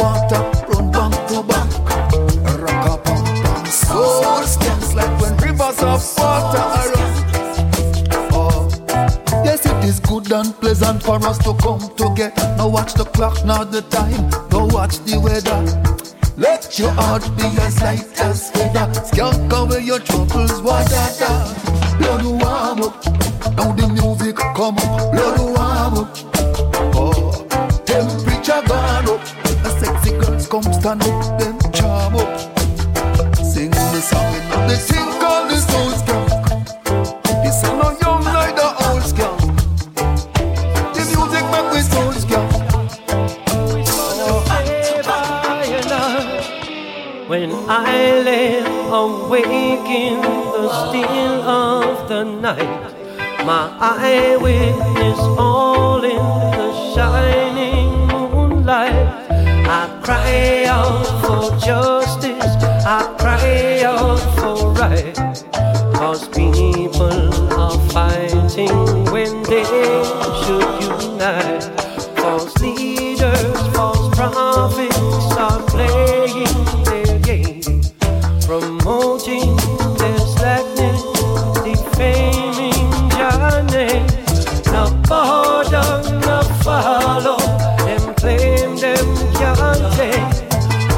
up? For us to come together. Now watch the clock, now the time. Go watch the weather. Let your heart be as light as feather. Skunk cover your troubles, wadada. Blood warm up. Now the music come up. Blood warm up. Oh, temperature gone up. The sexy girls come stand up, them charm up. Sing the song and the sing all the soul skunk. The sound of young like the old skunk. When I lay awake in the still of the night, my eyewitness all in the shining moonlight. I cry out for justice, I cry out for right, 'cause people are fighting when they should unite. False leaders, false prophets are playing promoting their slackness, defaming your name. Now pardon, now follow, them claim them can't take.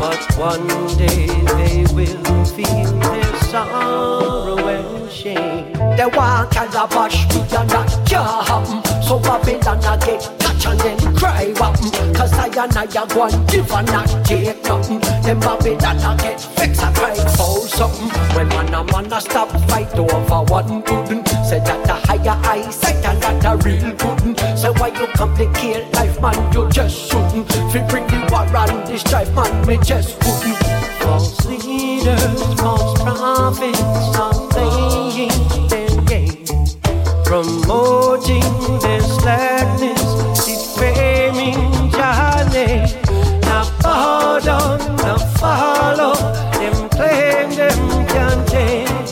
But one day they will feel their sorrow and shame. They want and a bash with and that can't happen. So Babylon a get catch and then cry wappen. 'Cause I a go and give and not take nothing. Then Babylon a get fixed and cry foul something. When man a stop fight over one pudding. Say that a higher eyesight and that a real pudding. Say why you complicate life, man, you just shouldn't. If you bring the war and this strife, man, me just couldn't. False leaders, false prophets are playing their game, promoting their slackness, defaming your name. Now bow down, now follow, them claim them can't take.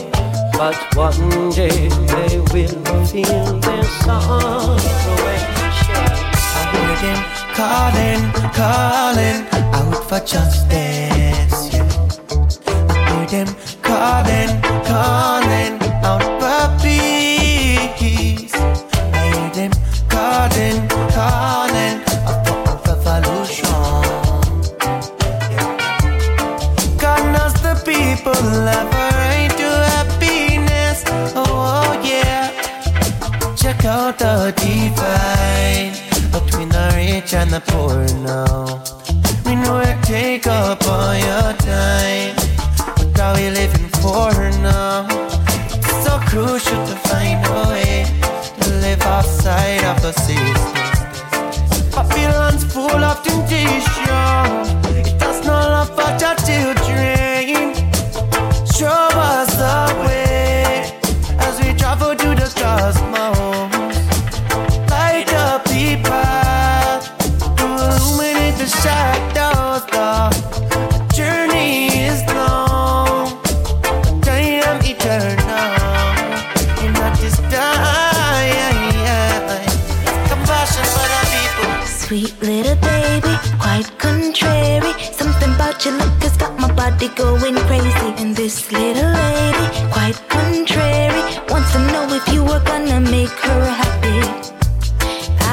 But one day they will feel their sorrow and shame. I hear them calling out for justice. Yeah. I hear them calling out for peace. I hear them calling for revolution. Yeah. God knows the people have a right to happiness. Oh yeah. Check out the divide between the rich and the poor now. We know it take up all your time. What are we living for now? So crucial to find a way to live outside of the system. Our feelings full of temptation. It does not love for your children. Show us the way as we travel to the cosmos. Light up the path to illuminate the shadows. The journey is long, time eternal. Sweet little baby, quite contrary. Something about your look has got my body going crazy. And this little lady, quite contrary, wants to know if you were gonna make her happy.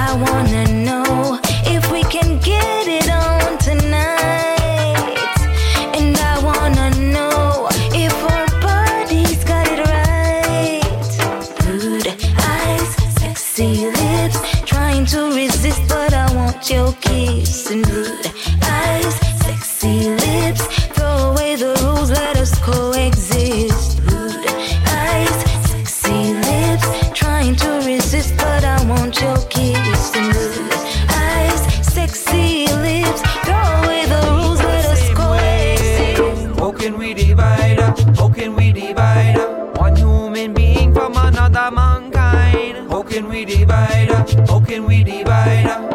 I wanna know if we can get it on tonight. And I wanna know if our body's got it right. Good eyes, sexy lips, trying to resist but I your kiss and rude eyes, sexy lips. Throw away the rules, let us coexist. Rude eyes, sexy lips. Trying to resist, but I want your kiss and rude eyes, sexy lips. Throw away the rules, let us coexist. How can we divide up? How can we divide up? One human being from another mankind. How can we divide up? How can we divide up?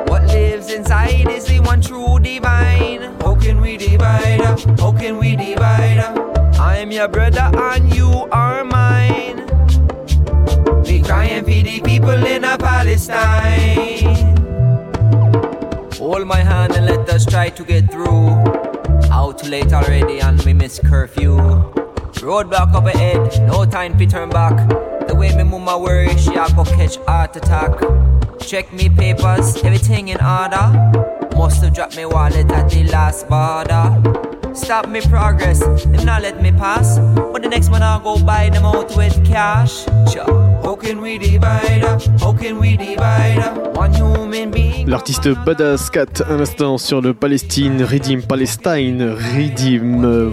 Inside is the one true divine. How can we divide up? How can we divide up? I'm your brother and you are mine. We crying for the people in Palestine. Hold my hand and let us try to get through. Out late already and we miss curfew. Roadblock up ahead, no time to turn back. The way me mama worry, she a go catch heart attack. Check me papers, everything in order. Must have dropped me wallet at the last border. Stop me progress, them not let me pass. But the next man I go buy them out with cash. How can we divide up? How can we divide up? One human being. L'artiste Badass Cat, un instant sur le Palestine Riddim.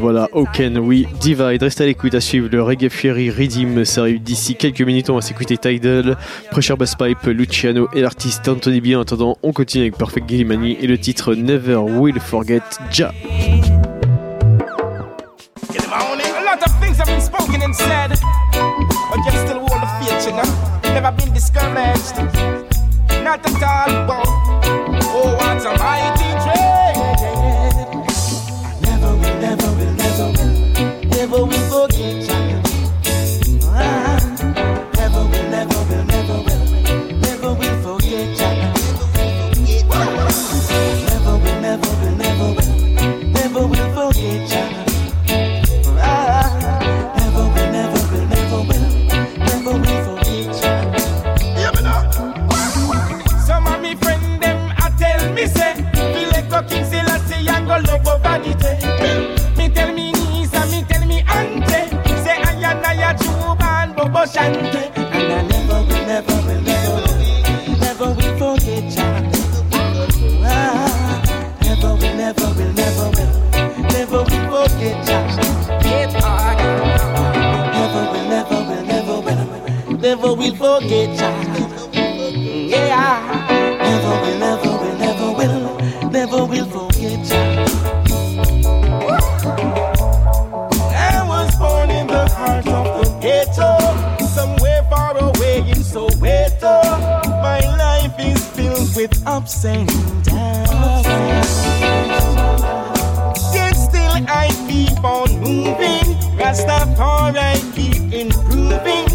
Voilà, How can we divide? Restez à l'écoute, à suivre le Reggae Fury Riddim. Ça arrive d'ici quelques minutes, on va s'écouter Tidal, Pressure Bass Pipe, Luciano et l'artiste Anthony B. En attendant, on continue avec Perfect Guillemani et le titre Never Will Forget Ja. Spoken and said, but you still hold the faith, you know. Never been discouraged, not at all, but oh, what a mighty dream. Never will, never will, never will, never will forget you. Never will, never will, never will, never will forget you. Never will, never will, never will, never will forget you. Shante. And I never will, never will, never will, never will forget you. Ah, never will, never will, never will, never will forget you. Never will, never will, never will, never will forget you. Yeah, never will, never will, never will, never will forget you. With ups and downs, yet still I keep on moving. Rastafari keep improving.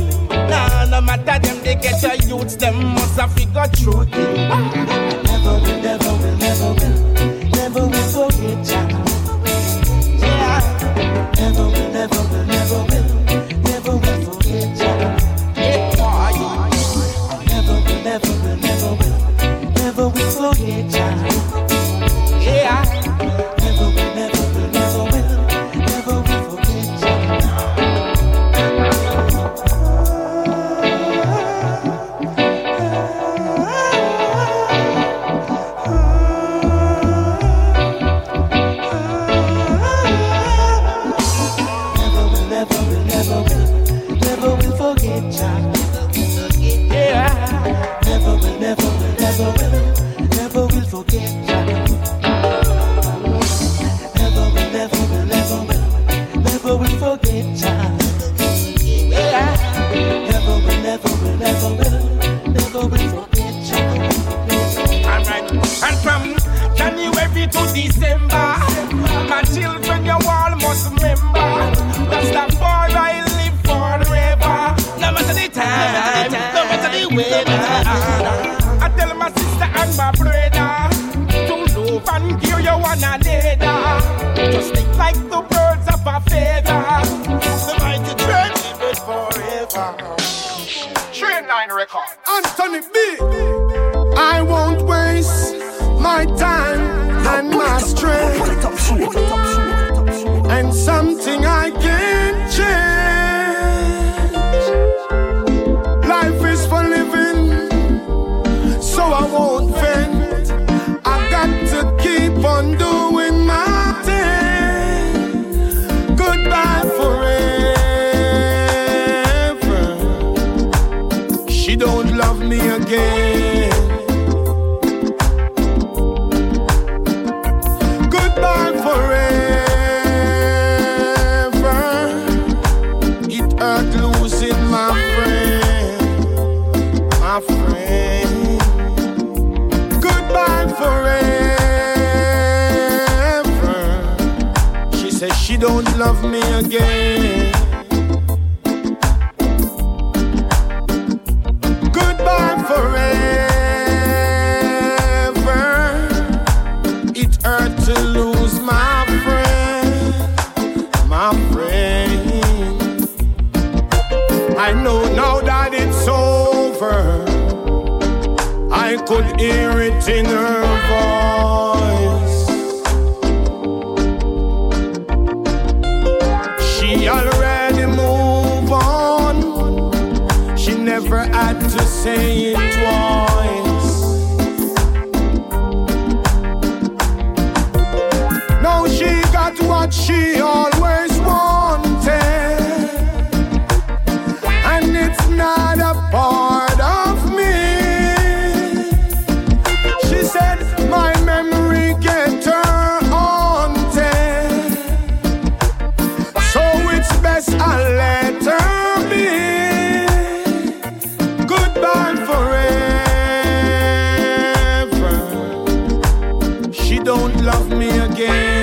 Nah, no matter them, they get a youths, them must have figured truth. Never will, never will, never will, never will forget you. Yeah, never will, never will, never will, never will forget you. Yeah, never will, never will, never will. Never will forget you. Yeah. Never will, never will, never will, never will forget you. Never will, never will, never will, never will forget you. Yeah. Never will, never will, never will. Anthony B, I won't waste my time and my strength, and something I can't change. Life is for living, so I won't vent. I got to keep on doing my thing. Goodbye forever. Don't love me again. Goodbye forever. It hurt losing my friend, my friend. Goodbye forever. She says she don't love me again. Forever, could hear it in her voice. She already moved on. She never had to say it twice. Now she got what she always wanted, and it's not a part of me. She said my memory get her haunted, so it's best I let her be. Goodbye forever. She don't love me again.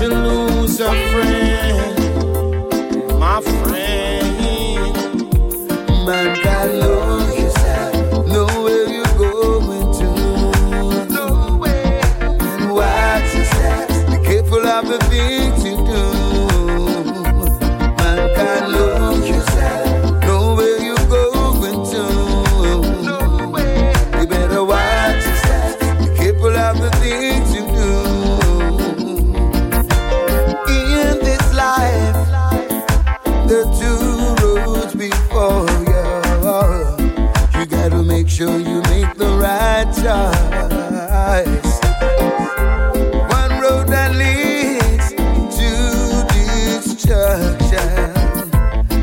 To lose a friend, my friend. Man, I love you, sir. Know where you're going to. No way. And watch yourself. Be careful of the things you do. Man, I love you, sir. Know where you're going to. No way. You better watch yourself. Be careful of the things you do. Sure you make the right choice. One road that leads to destruction,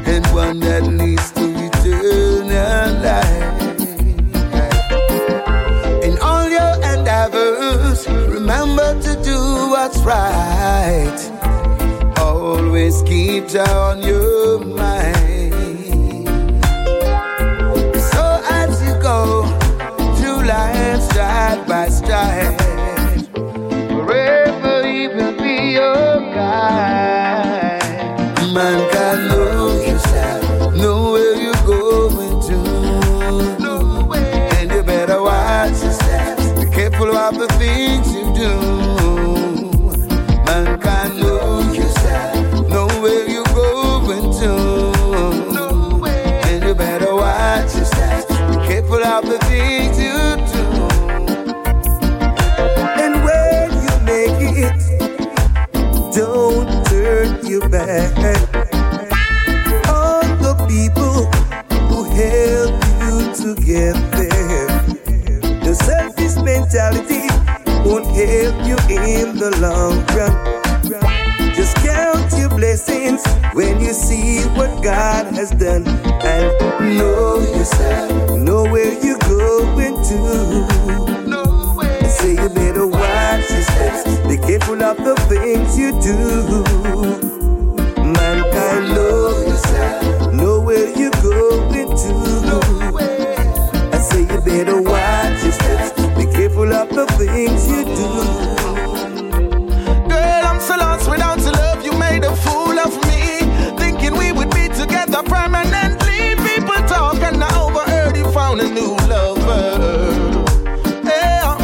and one that leads to eternal life. In all your endeavors, remember to do what's right. Always keep that on your mind. Through life, stride by stride, forever He will be your guide. Man, God knows you, sir. Know where you're going to. No way. And you better watch your steps. Be careful of the things you do. Man, God knows you, sir. Know where you're going to. No way. And you better watch your steps. Full of the things you do. And when you make it, don't turn your back on the people who help you to get there. The selfish mentality won't help you in the long run. Just count your blessings when you see what God has done. And know yourself, know where you're going to. No way. And say you better watch your steps. Be careful of the things you do. Mankind, know yourself, know where you're going to. No way. I say you better watch your steps. Be careful of the things you do. Girl, I'm so lost without your love. You made a fool of me, thinking we would be together permanently. And I overheard you found a new lover. Yeah.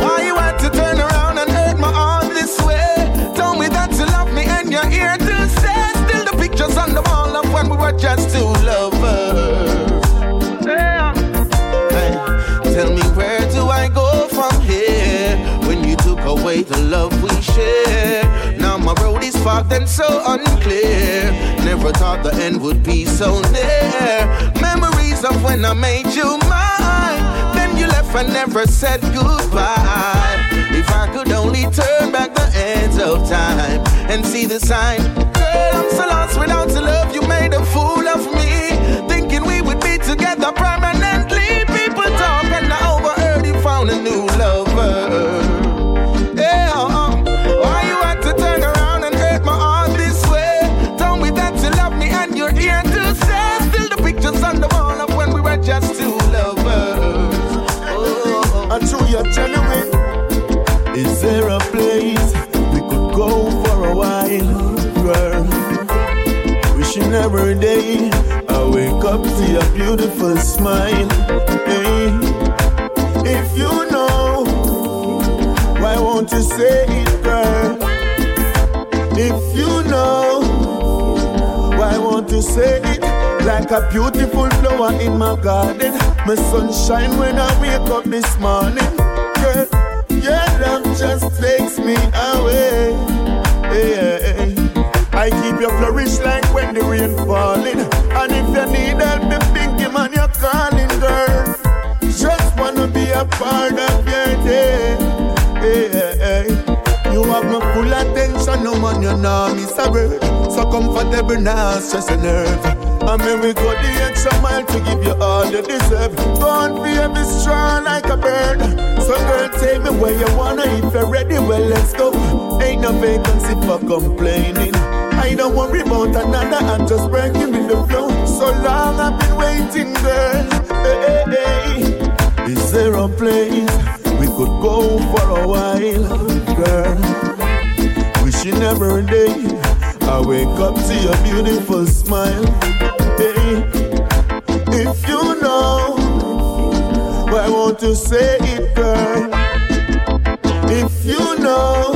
Why you had to turn around and hurt my heart this way? Tell me that you love me and you're here to say. Still the pictures on the wall of when we were just two lovers. Yeah. Hey, tell me where do I go from here? When you took away the love we share. Now my road is fogged and so unclear. Never thought the end would be so near. Memories of when I made you mine, then you left and never said goodbye. If I could only turn back the hands of time and see the sign. Girl, I'm so lost without your love. You made a fool of me, thinking we would be together permanently. People talk and I overheard you found a new lover. Just two lovers. Oh. And through your genuine, is there a place we could go for a while, girl? Wishing every day I wake up to your beautiful smile. Hey, if you know, why won't you say it, girl? like a beautiful flower in my garden. My sunshine when I wake up this morning. Girl, your love just takes me away. Yeah. I keep you flourish like when the rain falling. And if you need help, me pinky man, you're calling, girl. Just wanna be a part of your day. Yeah. You have my full attention, no man, you know me, sorry. So comfortable now, stress and nerve. And when we go the extra mile to give you all you deserve. Don't be a bit strong like a bird. So girl, take me where you wanna. If you're ready, well, let's go. Ain't no vacancy for complaining. I don't worry about another, I'm just breaking with the flow. So long I've been waiting, girl. Hey. Is there a place we could go for a while, girl? Wishing every day I wake up to your beautiful smile. Hey, if you know, why won't you say it, girl? If you know,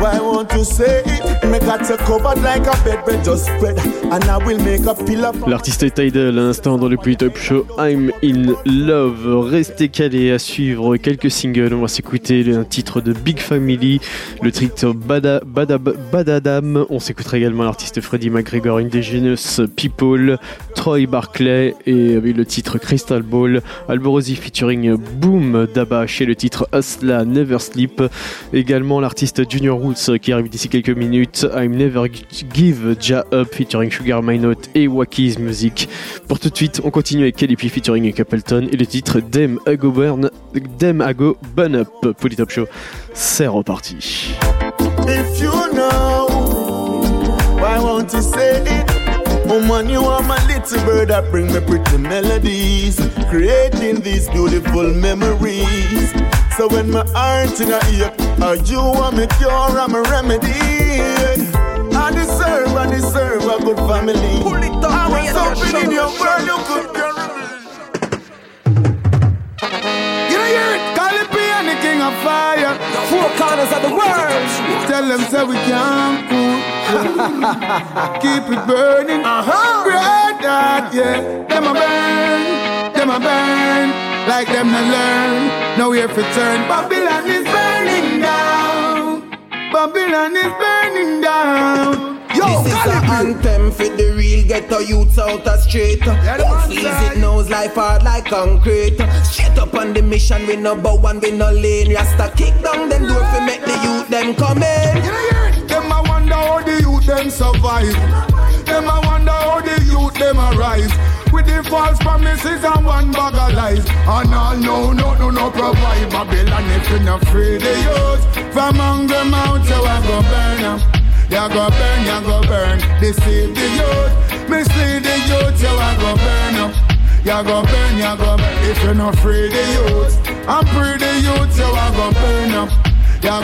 why won't you say it? Make a take covered like a bed, just spread. And I will make a pillow. L'artiste est Tidal à l'instant dans le Polytop Show. I'm in love. Restez calés à suivre quelques singles. On va s'écouter un titre de Big Family, le titre Badadam. On s'écoutera également l'artiste Freddie McGregor, Indigenous People, Troy Barclay et avec le titre Crystal Ball. Alborosi featuring Boom Dabash et le titre Asla Never Sleep. Également l'artiste Junior Roots qui arrive d'ici quelques minutes. I'm Never Give Ja Up featuring Sugar My Note et Waki's Music. Pour tout de suite, on continue avec Calipi featuring Capleton et le titre Dem Ago Burn Up. Polytop Show, c'est reparti. If you know, why won't you say it? Oh man, you are my little bird that bring me pretty melodies, creating these beautiful memories. So when my heart in a ear, are you are my cure, I'm a remedy. I deserve a good family. Pull it up, I was hoping in your world you could get it. You hear it? Calipi and the king of fire, four corners of the world. Tell them so we can't cool. Keep it burning. Great that, yeah. Them a burn. Like them to learn. Now we have to turn. Babylon is burning down. Babylon is burning down. Yo, this is an anthem for the real ghetto youths out of straight. Don't freeze it, knows life hard like concrete. Straight up on the mission, we no bow and we no lane. Rasta kick down them door for make the youth them come in. Them I wonder how the youth them survive. Them I wonder how the youth them arise. With the false promises and one bag of lies. And all no provide Babylon if you no free the youth. From among them out so I go burn them. Ya go burn, deceive the youth, mislead the youth, so I go burn up. Ya go burn, if you not free the youth, I'm free the youth, so I go burn up. Ya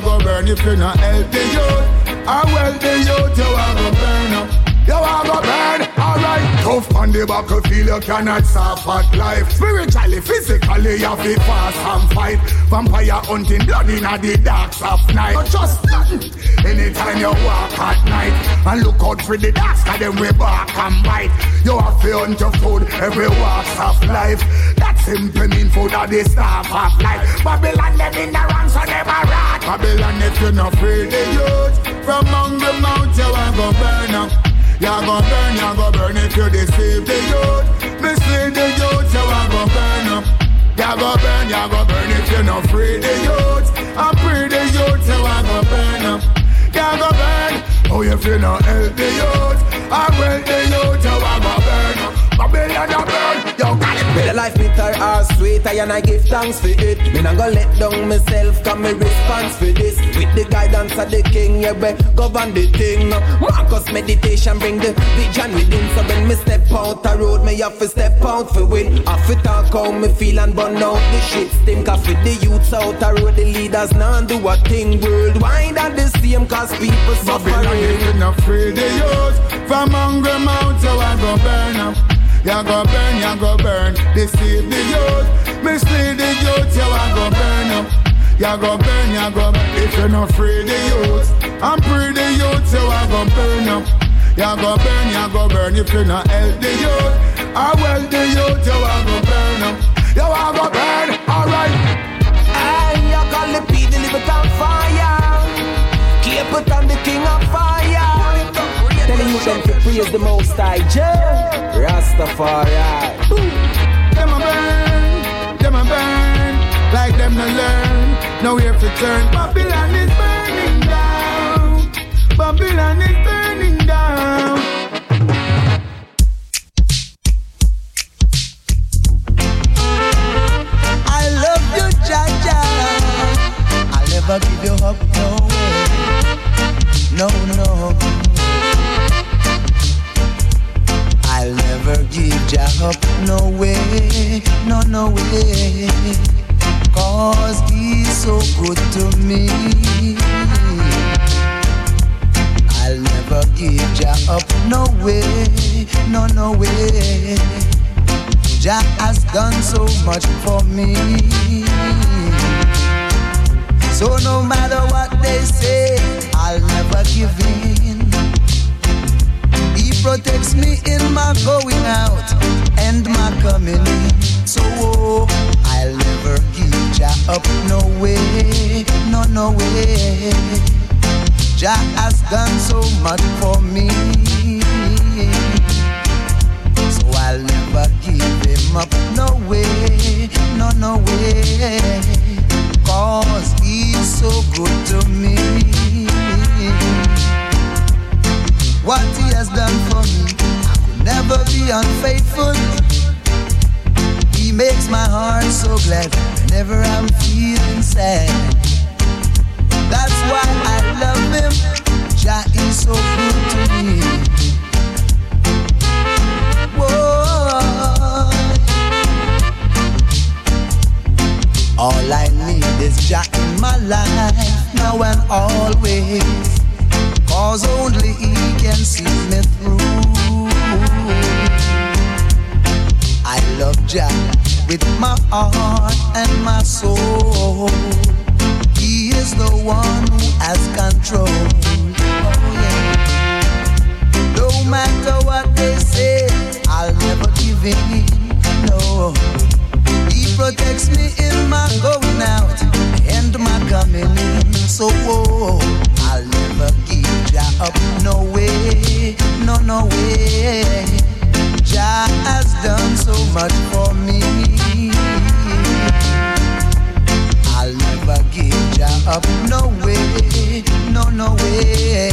go burn, if you not help the youth, I help the youth, so I go burn up. You have a burn, alright. Tough on the battlefield, you cannot suffer life. Spiritually, physically, you have to fast and fight. Vampire hunting blood in the darks of night. Not just nothing. Anytime you walk at night, and look out for the darks, cause them we bark and bite. You have to hunt your food, every walk of life. That simply mean food of the staff of life. Babylon, them in the ranks, so never rot. Babylon, if you're not free, the youth from among the mountains, you are gonna burn up. Ya go burn if you deceive the youth, mislead the youth, so I go burn up. Ya go burn if you no free the youth, I'm free the youth, so I go burn up. Ya go burn, oh if you no help the youth, I will the youth, so I go burn up. Babylon a burn, yo gotta be. The life bitter or sweet, and I give thanks for it. Me not gonna let down myself, cause me response for this. With the guidance of the king, yeah, we govern the thing. Marcus meditation bring the vision within. So when me step out the road, me have to step out for win. Have to talk how me feel and burn out the shit stink. Cause for the youths out the road, the leaders now do a thing. Worldwide are the same, cause people suffering. Babylon not free the youth, from hungry mouths, so I go burn up. Ya go burn, deceive the youth, mislead the youth, so I go burn up. Ya go burn, if you're not free the youth, I'm free the youth, so I go burn up. You go burn if you not help the youth. I will the youth, you are go burn them. You are go burn, alright. I you call the P deliver on fire. Keep it on the king of fire. Telling you them to praise the Most High Jah, Rastafari. Them a burn, them a burn, like them no learn. Now we have to turn. Babylon is burning down. Babylon is burning down. I love you, Jaja. I'll never give you up, no way. No, no. I'll never give Jah up, no way. No, no way. Cause he's so good to me. I'll never give Jah up, no way, no, no way. Jah has done so much for me. So no matter what they say, I'll never give in. He protects me in my going out and my coming in. So oh, I'll never give Jah up, no way, no, no way. Jah has done so much for me, so I'll never give him up, no way, no, no way, cause he's so good to me. What he has done for me, I could never be unfaithful. He makes my heart so glad whenever I'm feeling sad. That's why I love him. Jah is so good to me. Whoa. All I need is Jah in my life, now and always. Cause only he can see me through. I love Jah with my heart and my soul. He is the one who has control. Oh, yeah. No matter what they say, I'll never give in. No, he protects me in my going out and my coming in. So oh, I'll never give Jah up. No way, no, no way. Jah has done so much for me. I'll never give Jah up, no way, no, no way.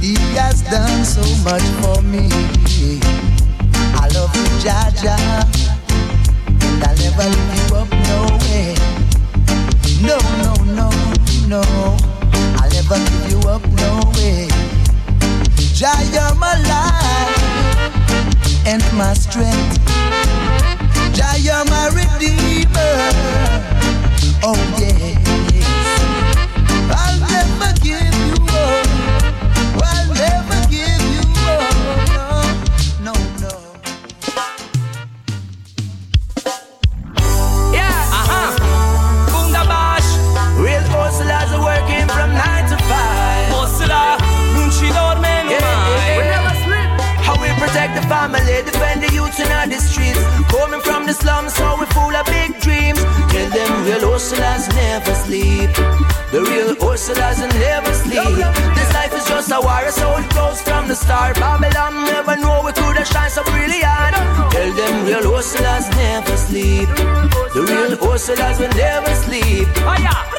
He has done so much for me. I love you, Jaja, and I'll never give you up, no way. No, no, no, no, I'll never give you up, no way. Jah, you're my life and my strength. Jah, you're my redeemer. Oh yes, I'll never give you up. I'll never give you up. No, no. Yeah, Bunga Bash. Real hustlers are working from 9 to 5. Hustler, nunchi dorme mai. We never sleep. How we protect the family, defend the youth in the streets. Coming from the slums, so we full of big dreams. Tell them real hustlers never sleep. The real hustlers never sleep. This life is just a war, so it goes from the start. Babylon never know we could have shine so brilliant. Tell them real hustlers never sleep. The real hustlers will never sleep. Oh yeah!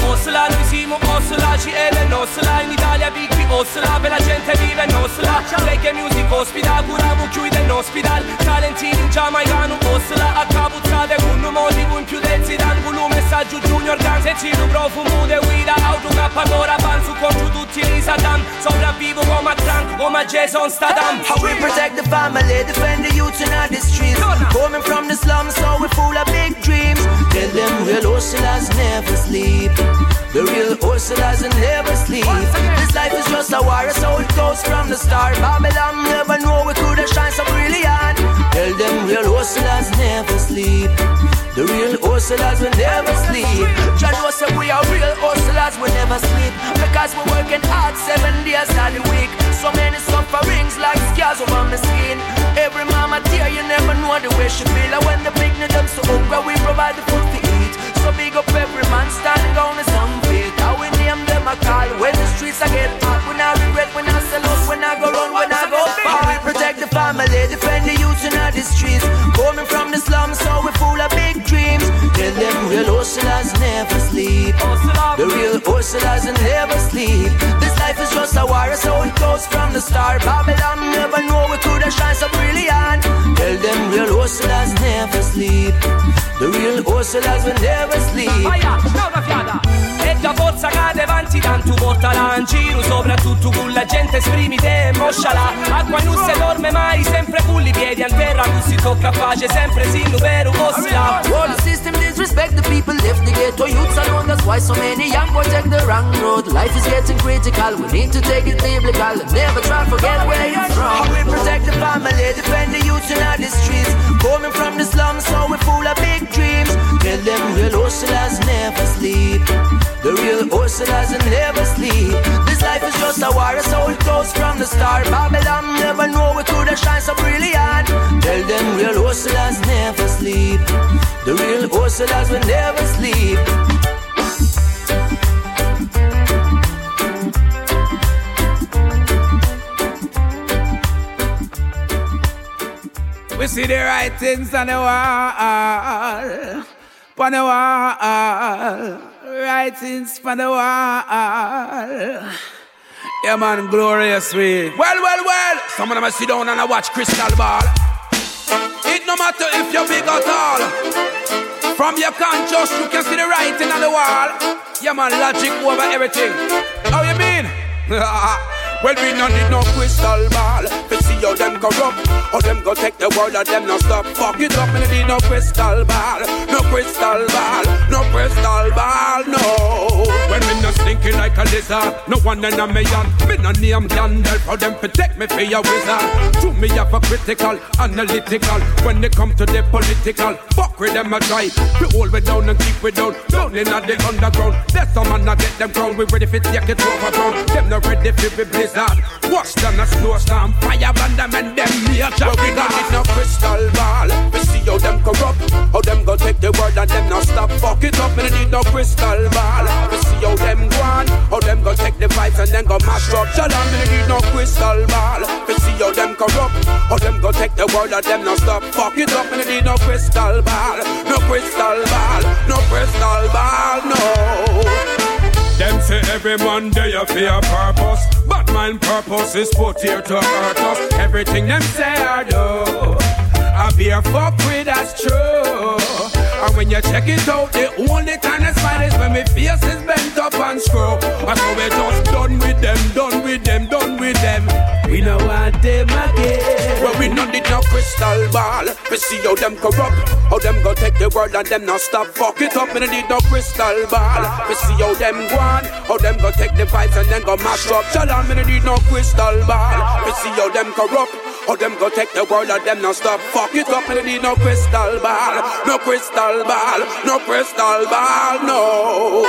Hustler, noi siamo hustler, ci è la nostra. In Italia bicchi hustler, per la gente vive nostra. Reggae music ospita, curiamo chiudi nell'ospital. Talentini giamaicano hustler, accapuzzate con un motivo in più del Zidane, con un messaggio Junior Gang. Se ci lo profumo de guida, auto K ora van su contro tutti i Satan. Sopravvivo come a Trump, come a Jason Statham. How we protect the family, defend the youth in the streets. Coming from the slums, so we full of big dreams. Tell them real hustlers never sleep. The real hustlers never sleep. This life is just a war, so it goes from the start. Babylon never know we could have shine so brilliant. Tell them real hustlers never sleep. The real hustlers will never sleep. Jah knows that we are real hustlers. because we never sleep, because we're working hard 7 days out the week. So many sufferings like scars over my skin. Every mama tear, you never know the way she feel. And when the picnic them so hungry, we provide the food to eat. So big up every man standing on his own feet. How we name them a call when the streets I get hot. When I regret, when I sell out, when I go run, when I go far. We protect the family, defend the youth in the streets. Coming from the slums, so we full of big dreams. Tell them real hustlers never sleep. The real hustlers never sleep. This life is just a war, so it goes from the start. Babylon never know we could have shine so brilliant. Tell them real hustlers never sleep. The real hustlers will never sleep. Aia, nuova fiata. E tua forza cade avanti, tanto portala in giro. Soprattutto con la gente esprimi te e mosciala. Acqua non si dorme mai, sempre pulli piedi a terra. Non si tocca pace, sempre sino per un hustler. All the system disrespect the people, left the ghetto youths alone. That's why so many young boys take the wrong road. Life is getting critical, we need to take it biblical. Never try to forget where you're from. We protect the family, defend the youth in the streets. Coming from the slums, so we full of big dreams. Tell them real hustlers never sleep. The real hustlers never sleep. This life is just a war, so it goes from the start. Babylon never know we could have shine so brilliant. Tell them real hustlers never sleep. The real hustlers will never sleep. We see the writings on the wall, on the wall, writings on the wall. Yeah, man, glorious way. Well, well, well. Some of them I sit down and I watch crystal ball. It no matter if you're big or tall. From your conscious, you can see the writing on the wall. Yeah, man, logic over everything. How you mean? Well, we don't need no crystal ball to see how them corrupt, how them go take the world and them no stop. Fuck it up, we don't need no crystal ball, no crystal ball, no crystal ball, no. When we not stinking like a lizard, no one in a million. Me no name Daniel, for them protect me for your wizard. To me have a critical, analytical. When they come to the political, fuck with them a try. We hold we down and keep we down, down in the underground. That's some man a get them ground, we ready for take it over ground. Them no ready for we bliss. Watch them a snowstorm, fire on them and them near jump. But we don't need no crystal ball. We see how them corrupt, how them go take the world and them not stop. Fuck it up, we don't need no crystal ball. We see how them go on, how them go take the vibes and then go mash up. Shut up, we don't need no crystal ball. We see how them corrupt, how them go take the world and them not stop. Fuck it up, we don't need no crystal ball. No crystal ball, no crystal ball, no. Them say every Monday you fear purpose, but mine purpose is put here to hurt us. Everything them say I do, I be a fuck with, that's true. And when you check it out, the only time I smile is when my face is bent up and screw. And so we just done with them, done with them, done with them. We don't want them again. Well, we don't need no crystal ball. We see how them corrupt, how them go take the world and them not stop. Fuck it up, we don't need no crystal ball. We see how them go on, how them go take the vibes and then go mash up. Shalom, we don't need no crystal ball. We see how them corrupt, how them go take the world and them not stop. Fuck it up, we don't need no crystal ball. No crystal ball, no crystal ball, no.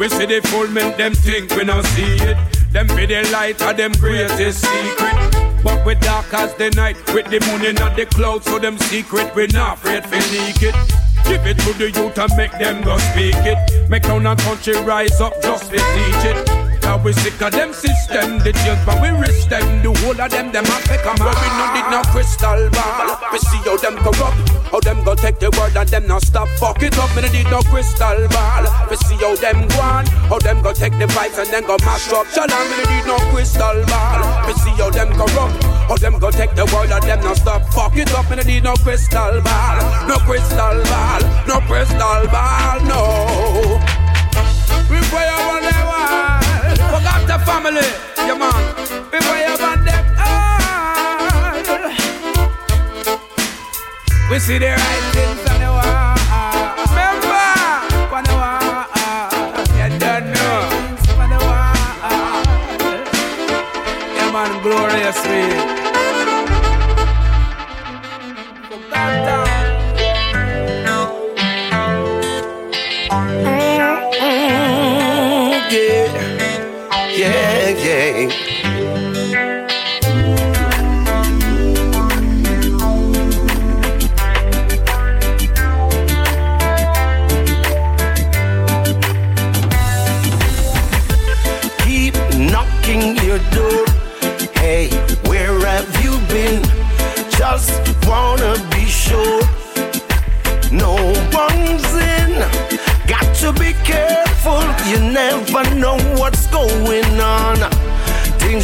We see the fulfillment, them think we not see it. Them be the light of them greatest secret. But we dark as the night, with the moon in the clouds, so them secret we not afraid to leak it. Give it to the youth and make them go speak it. Make town and country rise up just to teach it. Now we sick of them system, the youth, but we risk them. The whole of them, them have to come out. We don't need no crystal ball. We see how them corrupt, how them go take the world and them not stop. Fuck it up, we don't need no crystal ball. We see how them go on, how them go take the vibes and then go mash up. Shalom, we don't need no crystal ball. We see how them corrupt, how them go take the world and them not stop. Fuck it up, we don't need no crystal ball. No crystal ball, no crystal ball, no. We pray on them. Forgot the family, yeah man. Before you want them all. We see the writings on the wall. Remember, on the wall. You don't know. On the wall. Yeah man, glorious way. Forgot them.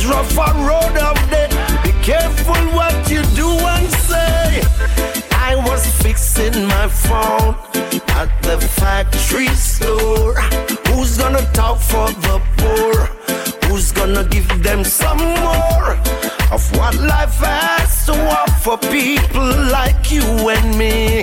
things rough on road of death. Be careful what you do and say. I was fixing my phone at the factory store. Who's gonna talk for the poor? Who's gonna give them some more of what life has to offer people like you and me?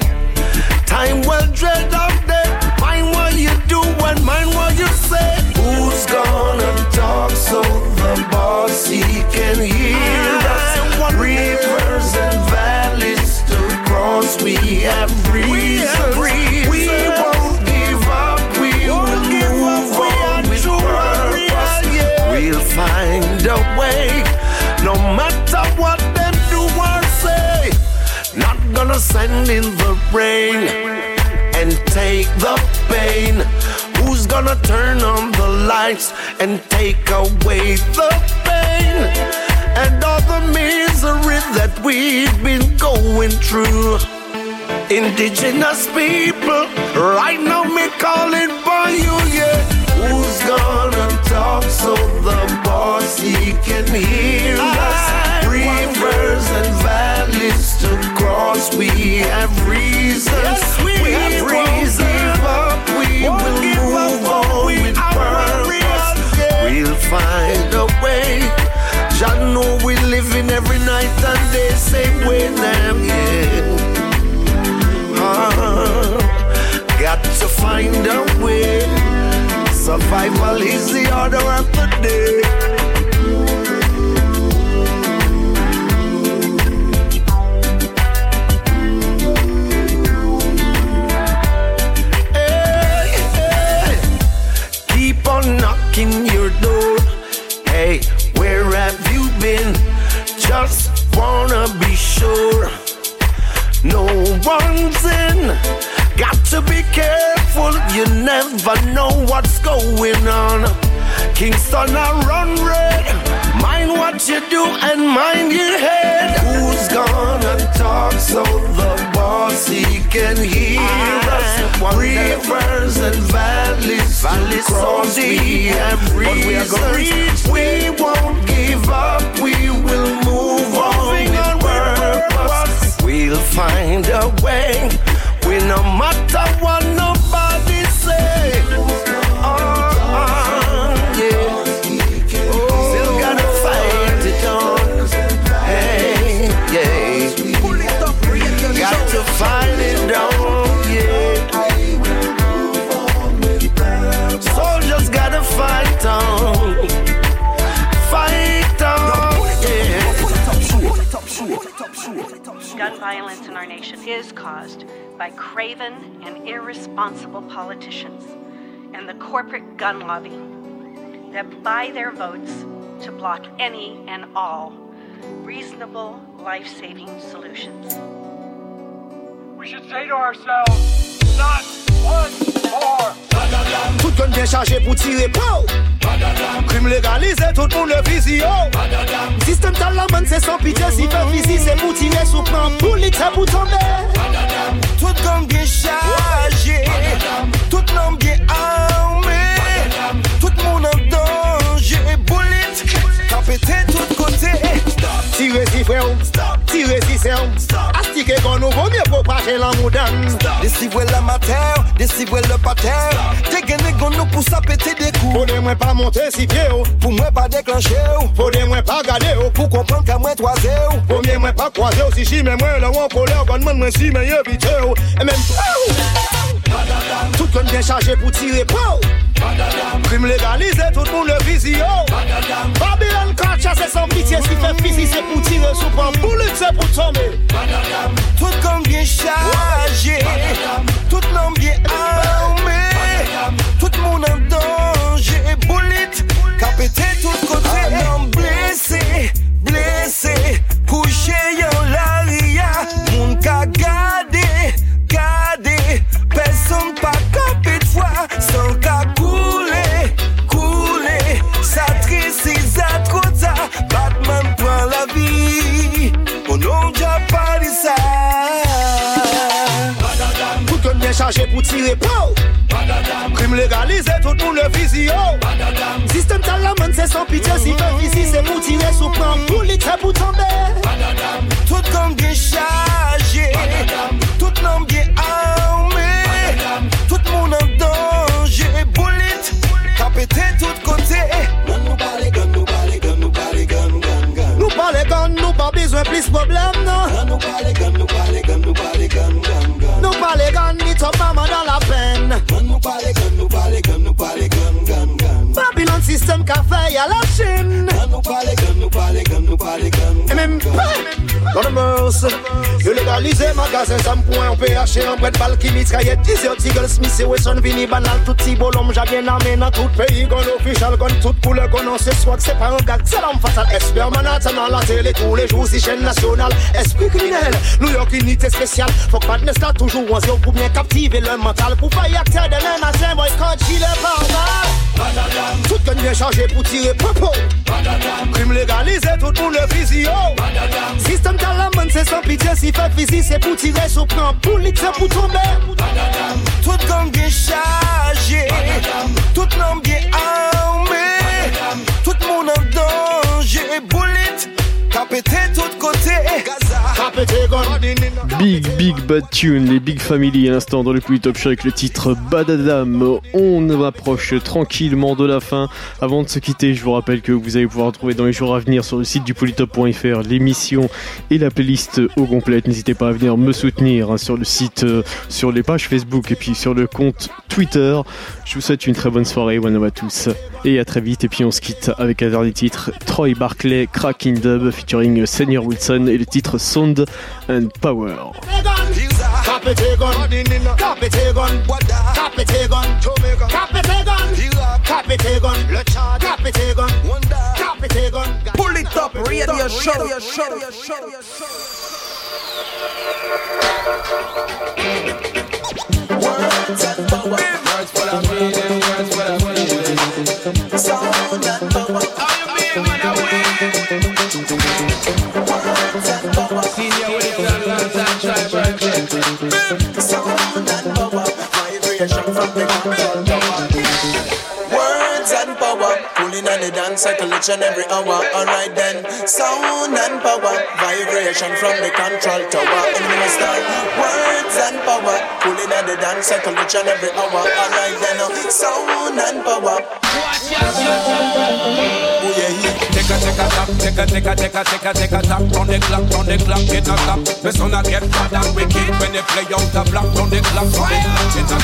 Time will dread of death. Mind what you do and mind what you say. Who's gonna talk so the boss he can hear us? Rivers and valleys to cross, we have reasons. We won't give up, we will move on with purpose. We'll find a way, no matter what them do or say. Not gonna send in the rain and take the pain. Who's gonna turn on the lights and take away the pain and all the misery that we've been going through? Indigenous people, right now me calling for you, yeah. Who's gonna talk so the boss he can hear us? Rivers and valleys to cross, we have reasons. Yes, we have reasons. We will move on with purpose. We'll find a way. Jah know we living every night and day, same way now, yeah. Got to find a way. Survival is the order of the day. Knocking your door, hey, where have you been? Just wanna be sure no one's in. Got to be careful, you never know what's going on. Kingston I run red. Mind what you do and mind your head. Who's gonna talk so the boss he can hear us? Rivers and valleys cross, we have reasons. We won't give up, we will move on with purpose. We'll find a way, we no matter what nobody say. Find it down, yeah. Soldiers gotta fight on. Fight on, yeah. Gun violence in our nation is caused by craven and irresponsible politicians and the corporate gun lobby that buy their votes to block any and all reasonable life-saving solutions. We should say to ourselves, not once more. Tout gun bien chargé pour tirer pau. Crime légalisé, tout le monde le visio. Système talent, c'est sans pitié. Si pas visite, c'est pour tirer sous plan. Pour les traits pour tomber. Tout gun bien chargé. Tout l'homme bien armé. Tout le monde en danger. Bullet, tapez tout côté. Tirez si frère, tirez si c'est Astique quand nous vaut mieux pour passer l'amour d'un. Décivez l'amateur, décivez le pater. Dégainez quand nous pour ça péter des coups. Faudrait moi pas monter si pied, pour moi pas déclencher. Faudrait moi pas garder, pour comprendre qu'à moi toiser. Faudrait moi pas croiser, si j'y mets moi le haut pour l'air. Quand moi si mais y'a vite. Et même, tout le monde bien chargé pour tirer pau. Crime légalisé, tout le monde le visio. Babylon Kacha, c'est sans pitié, si fait physique, c'est pour tirer sous pan, boulette, c'est pour tomber. Tout comme bien chargé, tout l'homme bien armé, tout le monde en danger, boulette, capété tout le côté. Un homme blessé, blessé, couché en l'aria, moun ka gade, gade, personne pas capé toi, sans ka couler, couler, sa tristesse à trop tard, Batman prend la vie, au nom de Paris. Tout le monde est chargé pour tirer pau. Crime légalisé, tout le monde le visio. Système talent, c'est sans pitié. Si fait ici, c'est pour tirer sous plan. Pour les traits, pour tomber. Tout comme bien chargé. Tout l'homme bien armé. Tout le monde en danger. Bullet, tapété tout côté. Nous parlez gun, nous pas besoin plus problème, non. Nous parlez gun, nous parlez gun, nous parlez gun, nous parlez gun, ni ton maman dans la peine. Nous parlez gun, nous parlez gun, nous parlez gun, gun. Babylon système café à la Chine. Nous parlez gun, nous parlez gun, nous parlez gun. Et même pas. Dans le mœurs, je légalise magasin sans point. On peut acheter un bret de balle qui mitraillait 10 heures. Tiggle Smith et Wesson Vini banal. Tout si beau l'homme, j'ai bien amené dans tout pays. Gon official, gon toute couleur, gon on se soit que c'est pas un gag. C'est l'homme fatal, expert Manhattan. Dans la télé tous les jours, si chaîne nationale, esprit criminel, New York unité spéciale. Faut que madness là toujours en zéro pour bien captiver le mental. Pour pas y acter demain matin, boycott, gilet par balle. Tout gun bien chargé pour tirer propos. Crime légalisé, tout le monde le visio. Système talent, c'est sans pitié. Si fait physique, c'est pour tirer sur plan. Pour lit, c'est pour tomber. Tout gang bien chargé. Tout l'homme bien armé. Tout le monde en danger. Bullet. Big Bad Tune, les Big Family à l'instant dans le Polytop Show avec le titre Badadam. On approche tranquillement de la fin. Avant de se quitter, je vous rappelle que vous allez pouvoir retrouver dans les jours à venir sur le site du polytop.fr l'émission et la playlist au complète. N'hésitez pas à venir me soutenir sur le site, sur les pages Facebook et puis sur le compte Twitter. Je vous souhaite une très bonne soirée, one à tous et à très vite. Et puis on se quitte avec un dernier titre, Troy Barclay, Cracking Dub featuring Senior Wilson et le titre Sound and Power. Pull it up, radio show, words and power, words for the meaning, words for the meaning, sound and power. Words and power, pulling on the dance cycle each and every hour. Alright then, sound and power, vibration from the control tower. And we must start. Words and power, pulling on the dance cycle each and every hour. Alright then, sound and power. Watch out, yeah. Take a tap, round the clock, get a tap. Persona get bad and wicked when they play out the block, round the clock, get a tap.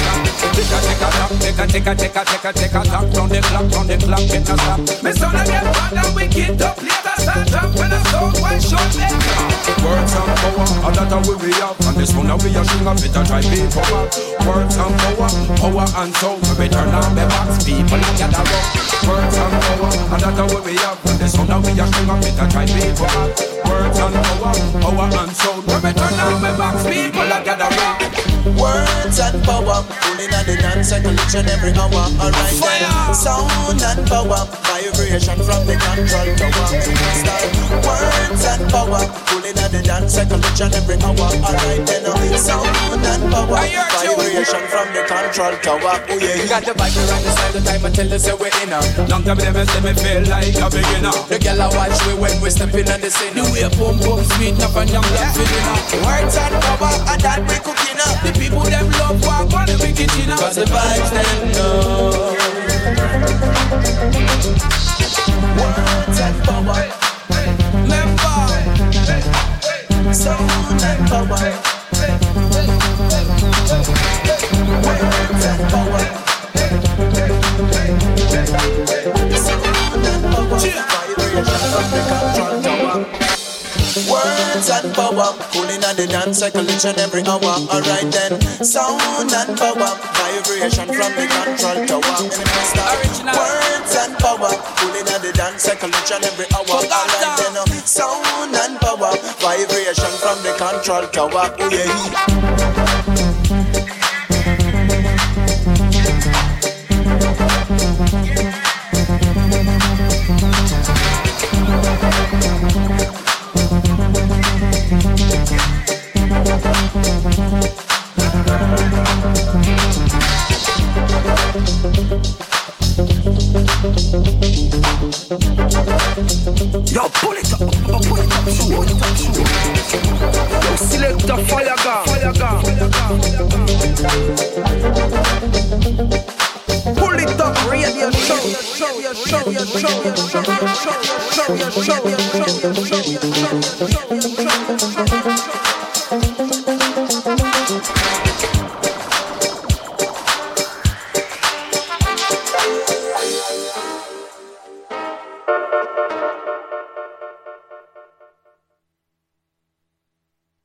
Take a tap, round the clock, get a tap. Persona get bad and wicked, don't play that sad trap when I saw one shot left. Words and power, all that we have, and this one we are shooting up, it a drive me forward. Words and power, power and soul, we turn on the box, people look at the rock. Words and power, all that we have, and this. So now we are coming with a try people. Words and power and soul. When we turn on the box, people are gathering. Words and power, pulling on the dance cycle each and every hour. Alright then, sound and power, vibration from the control tower. Words and power, pulling on the dance cycle each and every hour. Alright then, sound and power, vibration from the control tower. Oh yeah, you got the vibe around the side of time until they say we're in a long time. Never see me feel like a beginner. The girl I watch we when we stepping on the scene. You hear boom boom sweet up and young love feeling up. Words and power and that we cooking up. The people them love walk on the big kitchen up. Cause the vibes them know. Words and power. Remember. Sound and power. Words and power. Sound and power. Words and power, pulling on the dance cycle each and every hour. Alright then, sound and power, vibration from the control tower. Words and power, pulling on the dance cycle each and every hour. Alright then, sound and power, vibration from the control tower. Oh yeah. Yo, pull it up, show, pull it up, show. Yo, select a fire gun. Pull it up, radio show.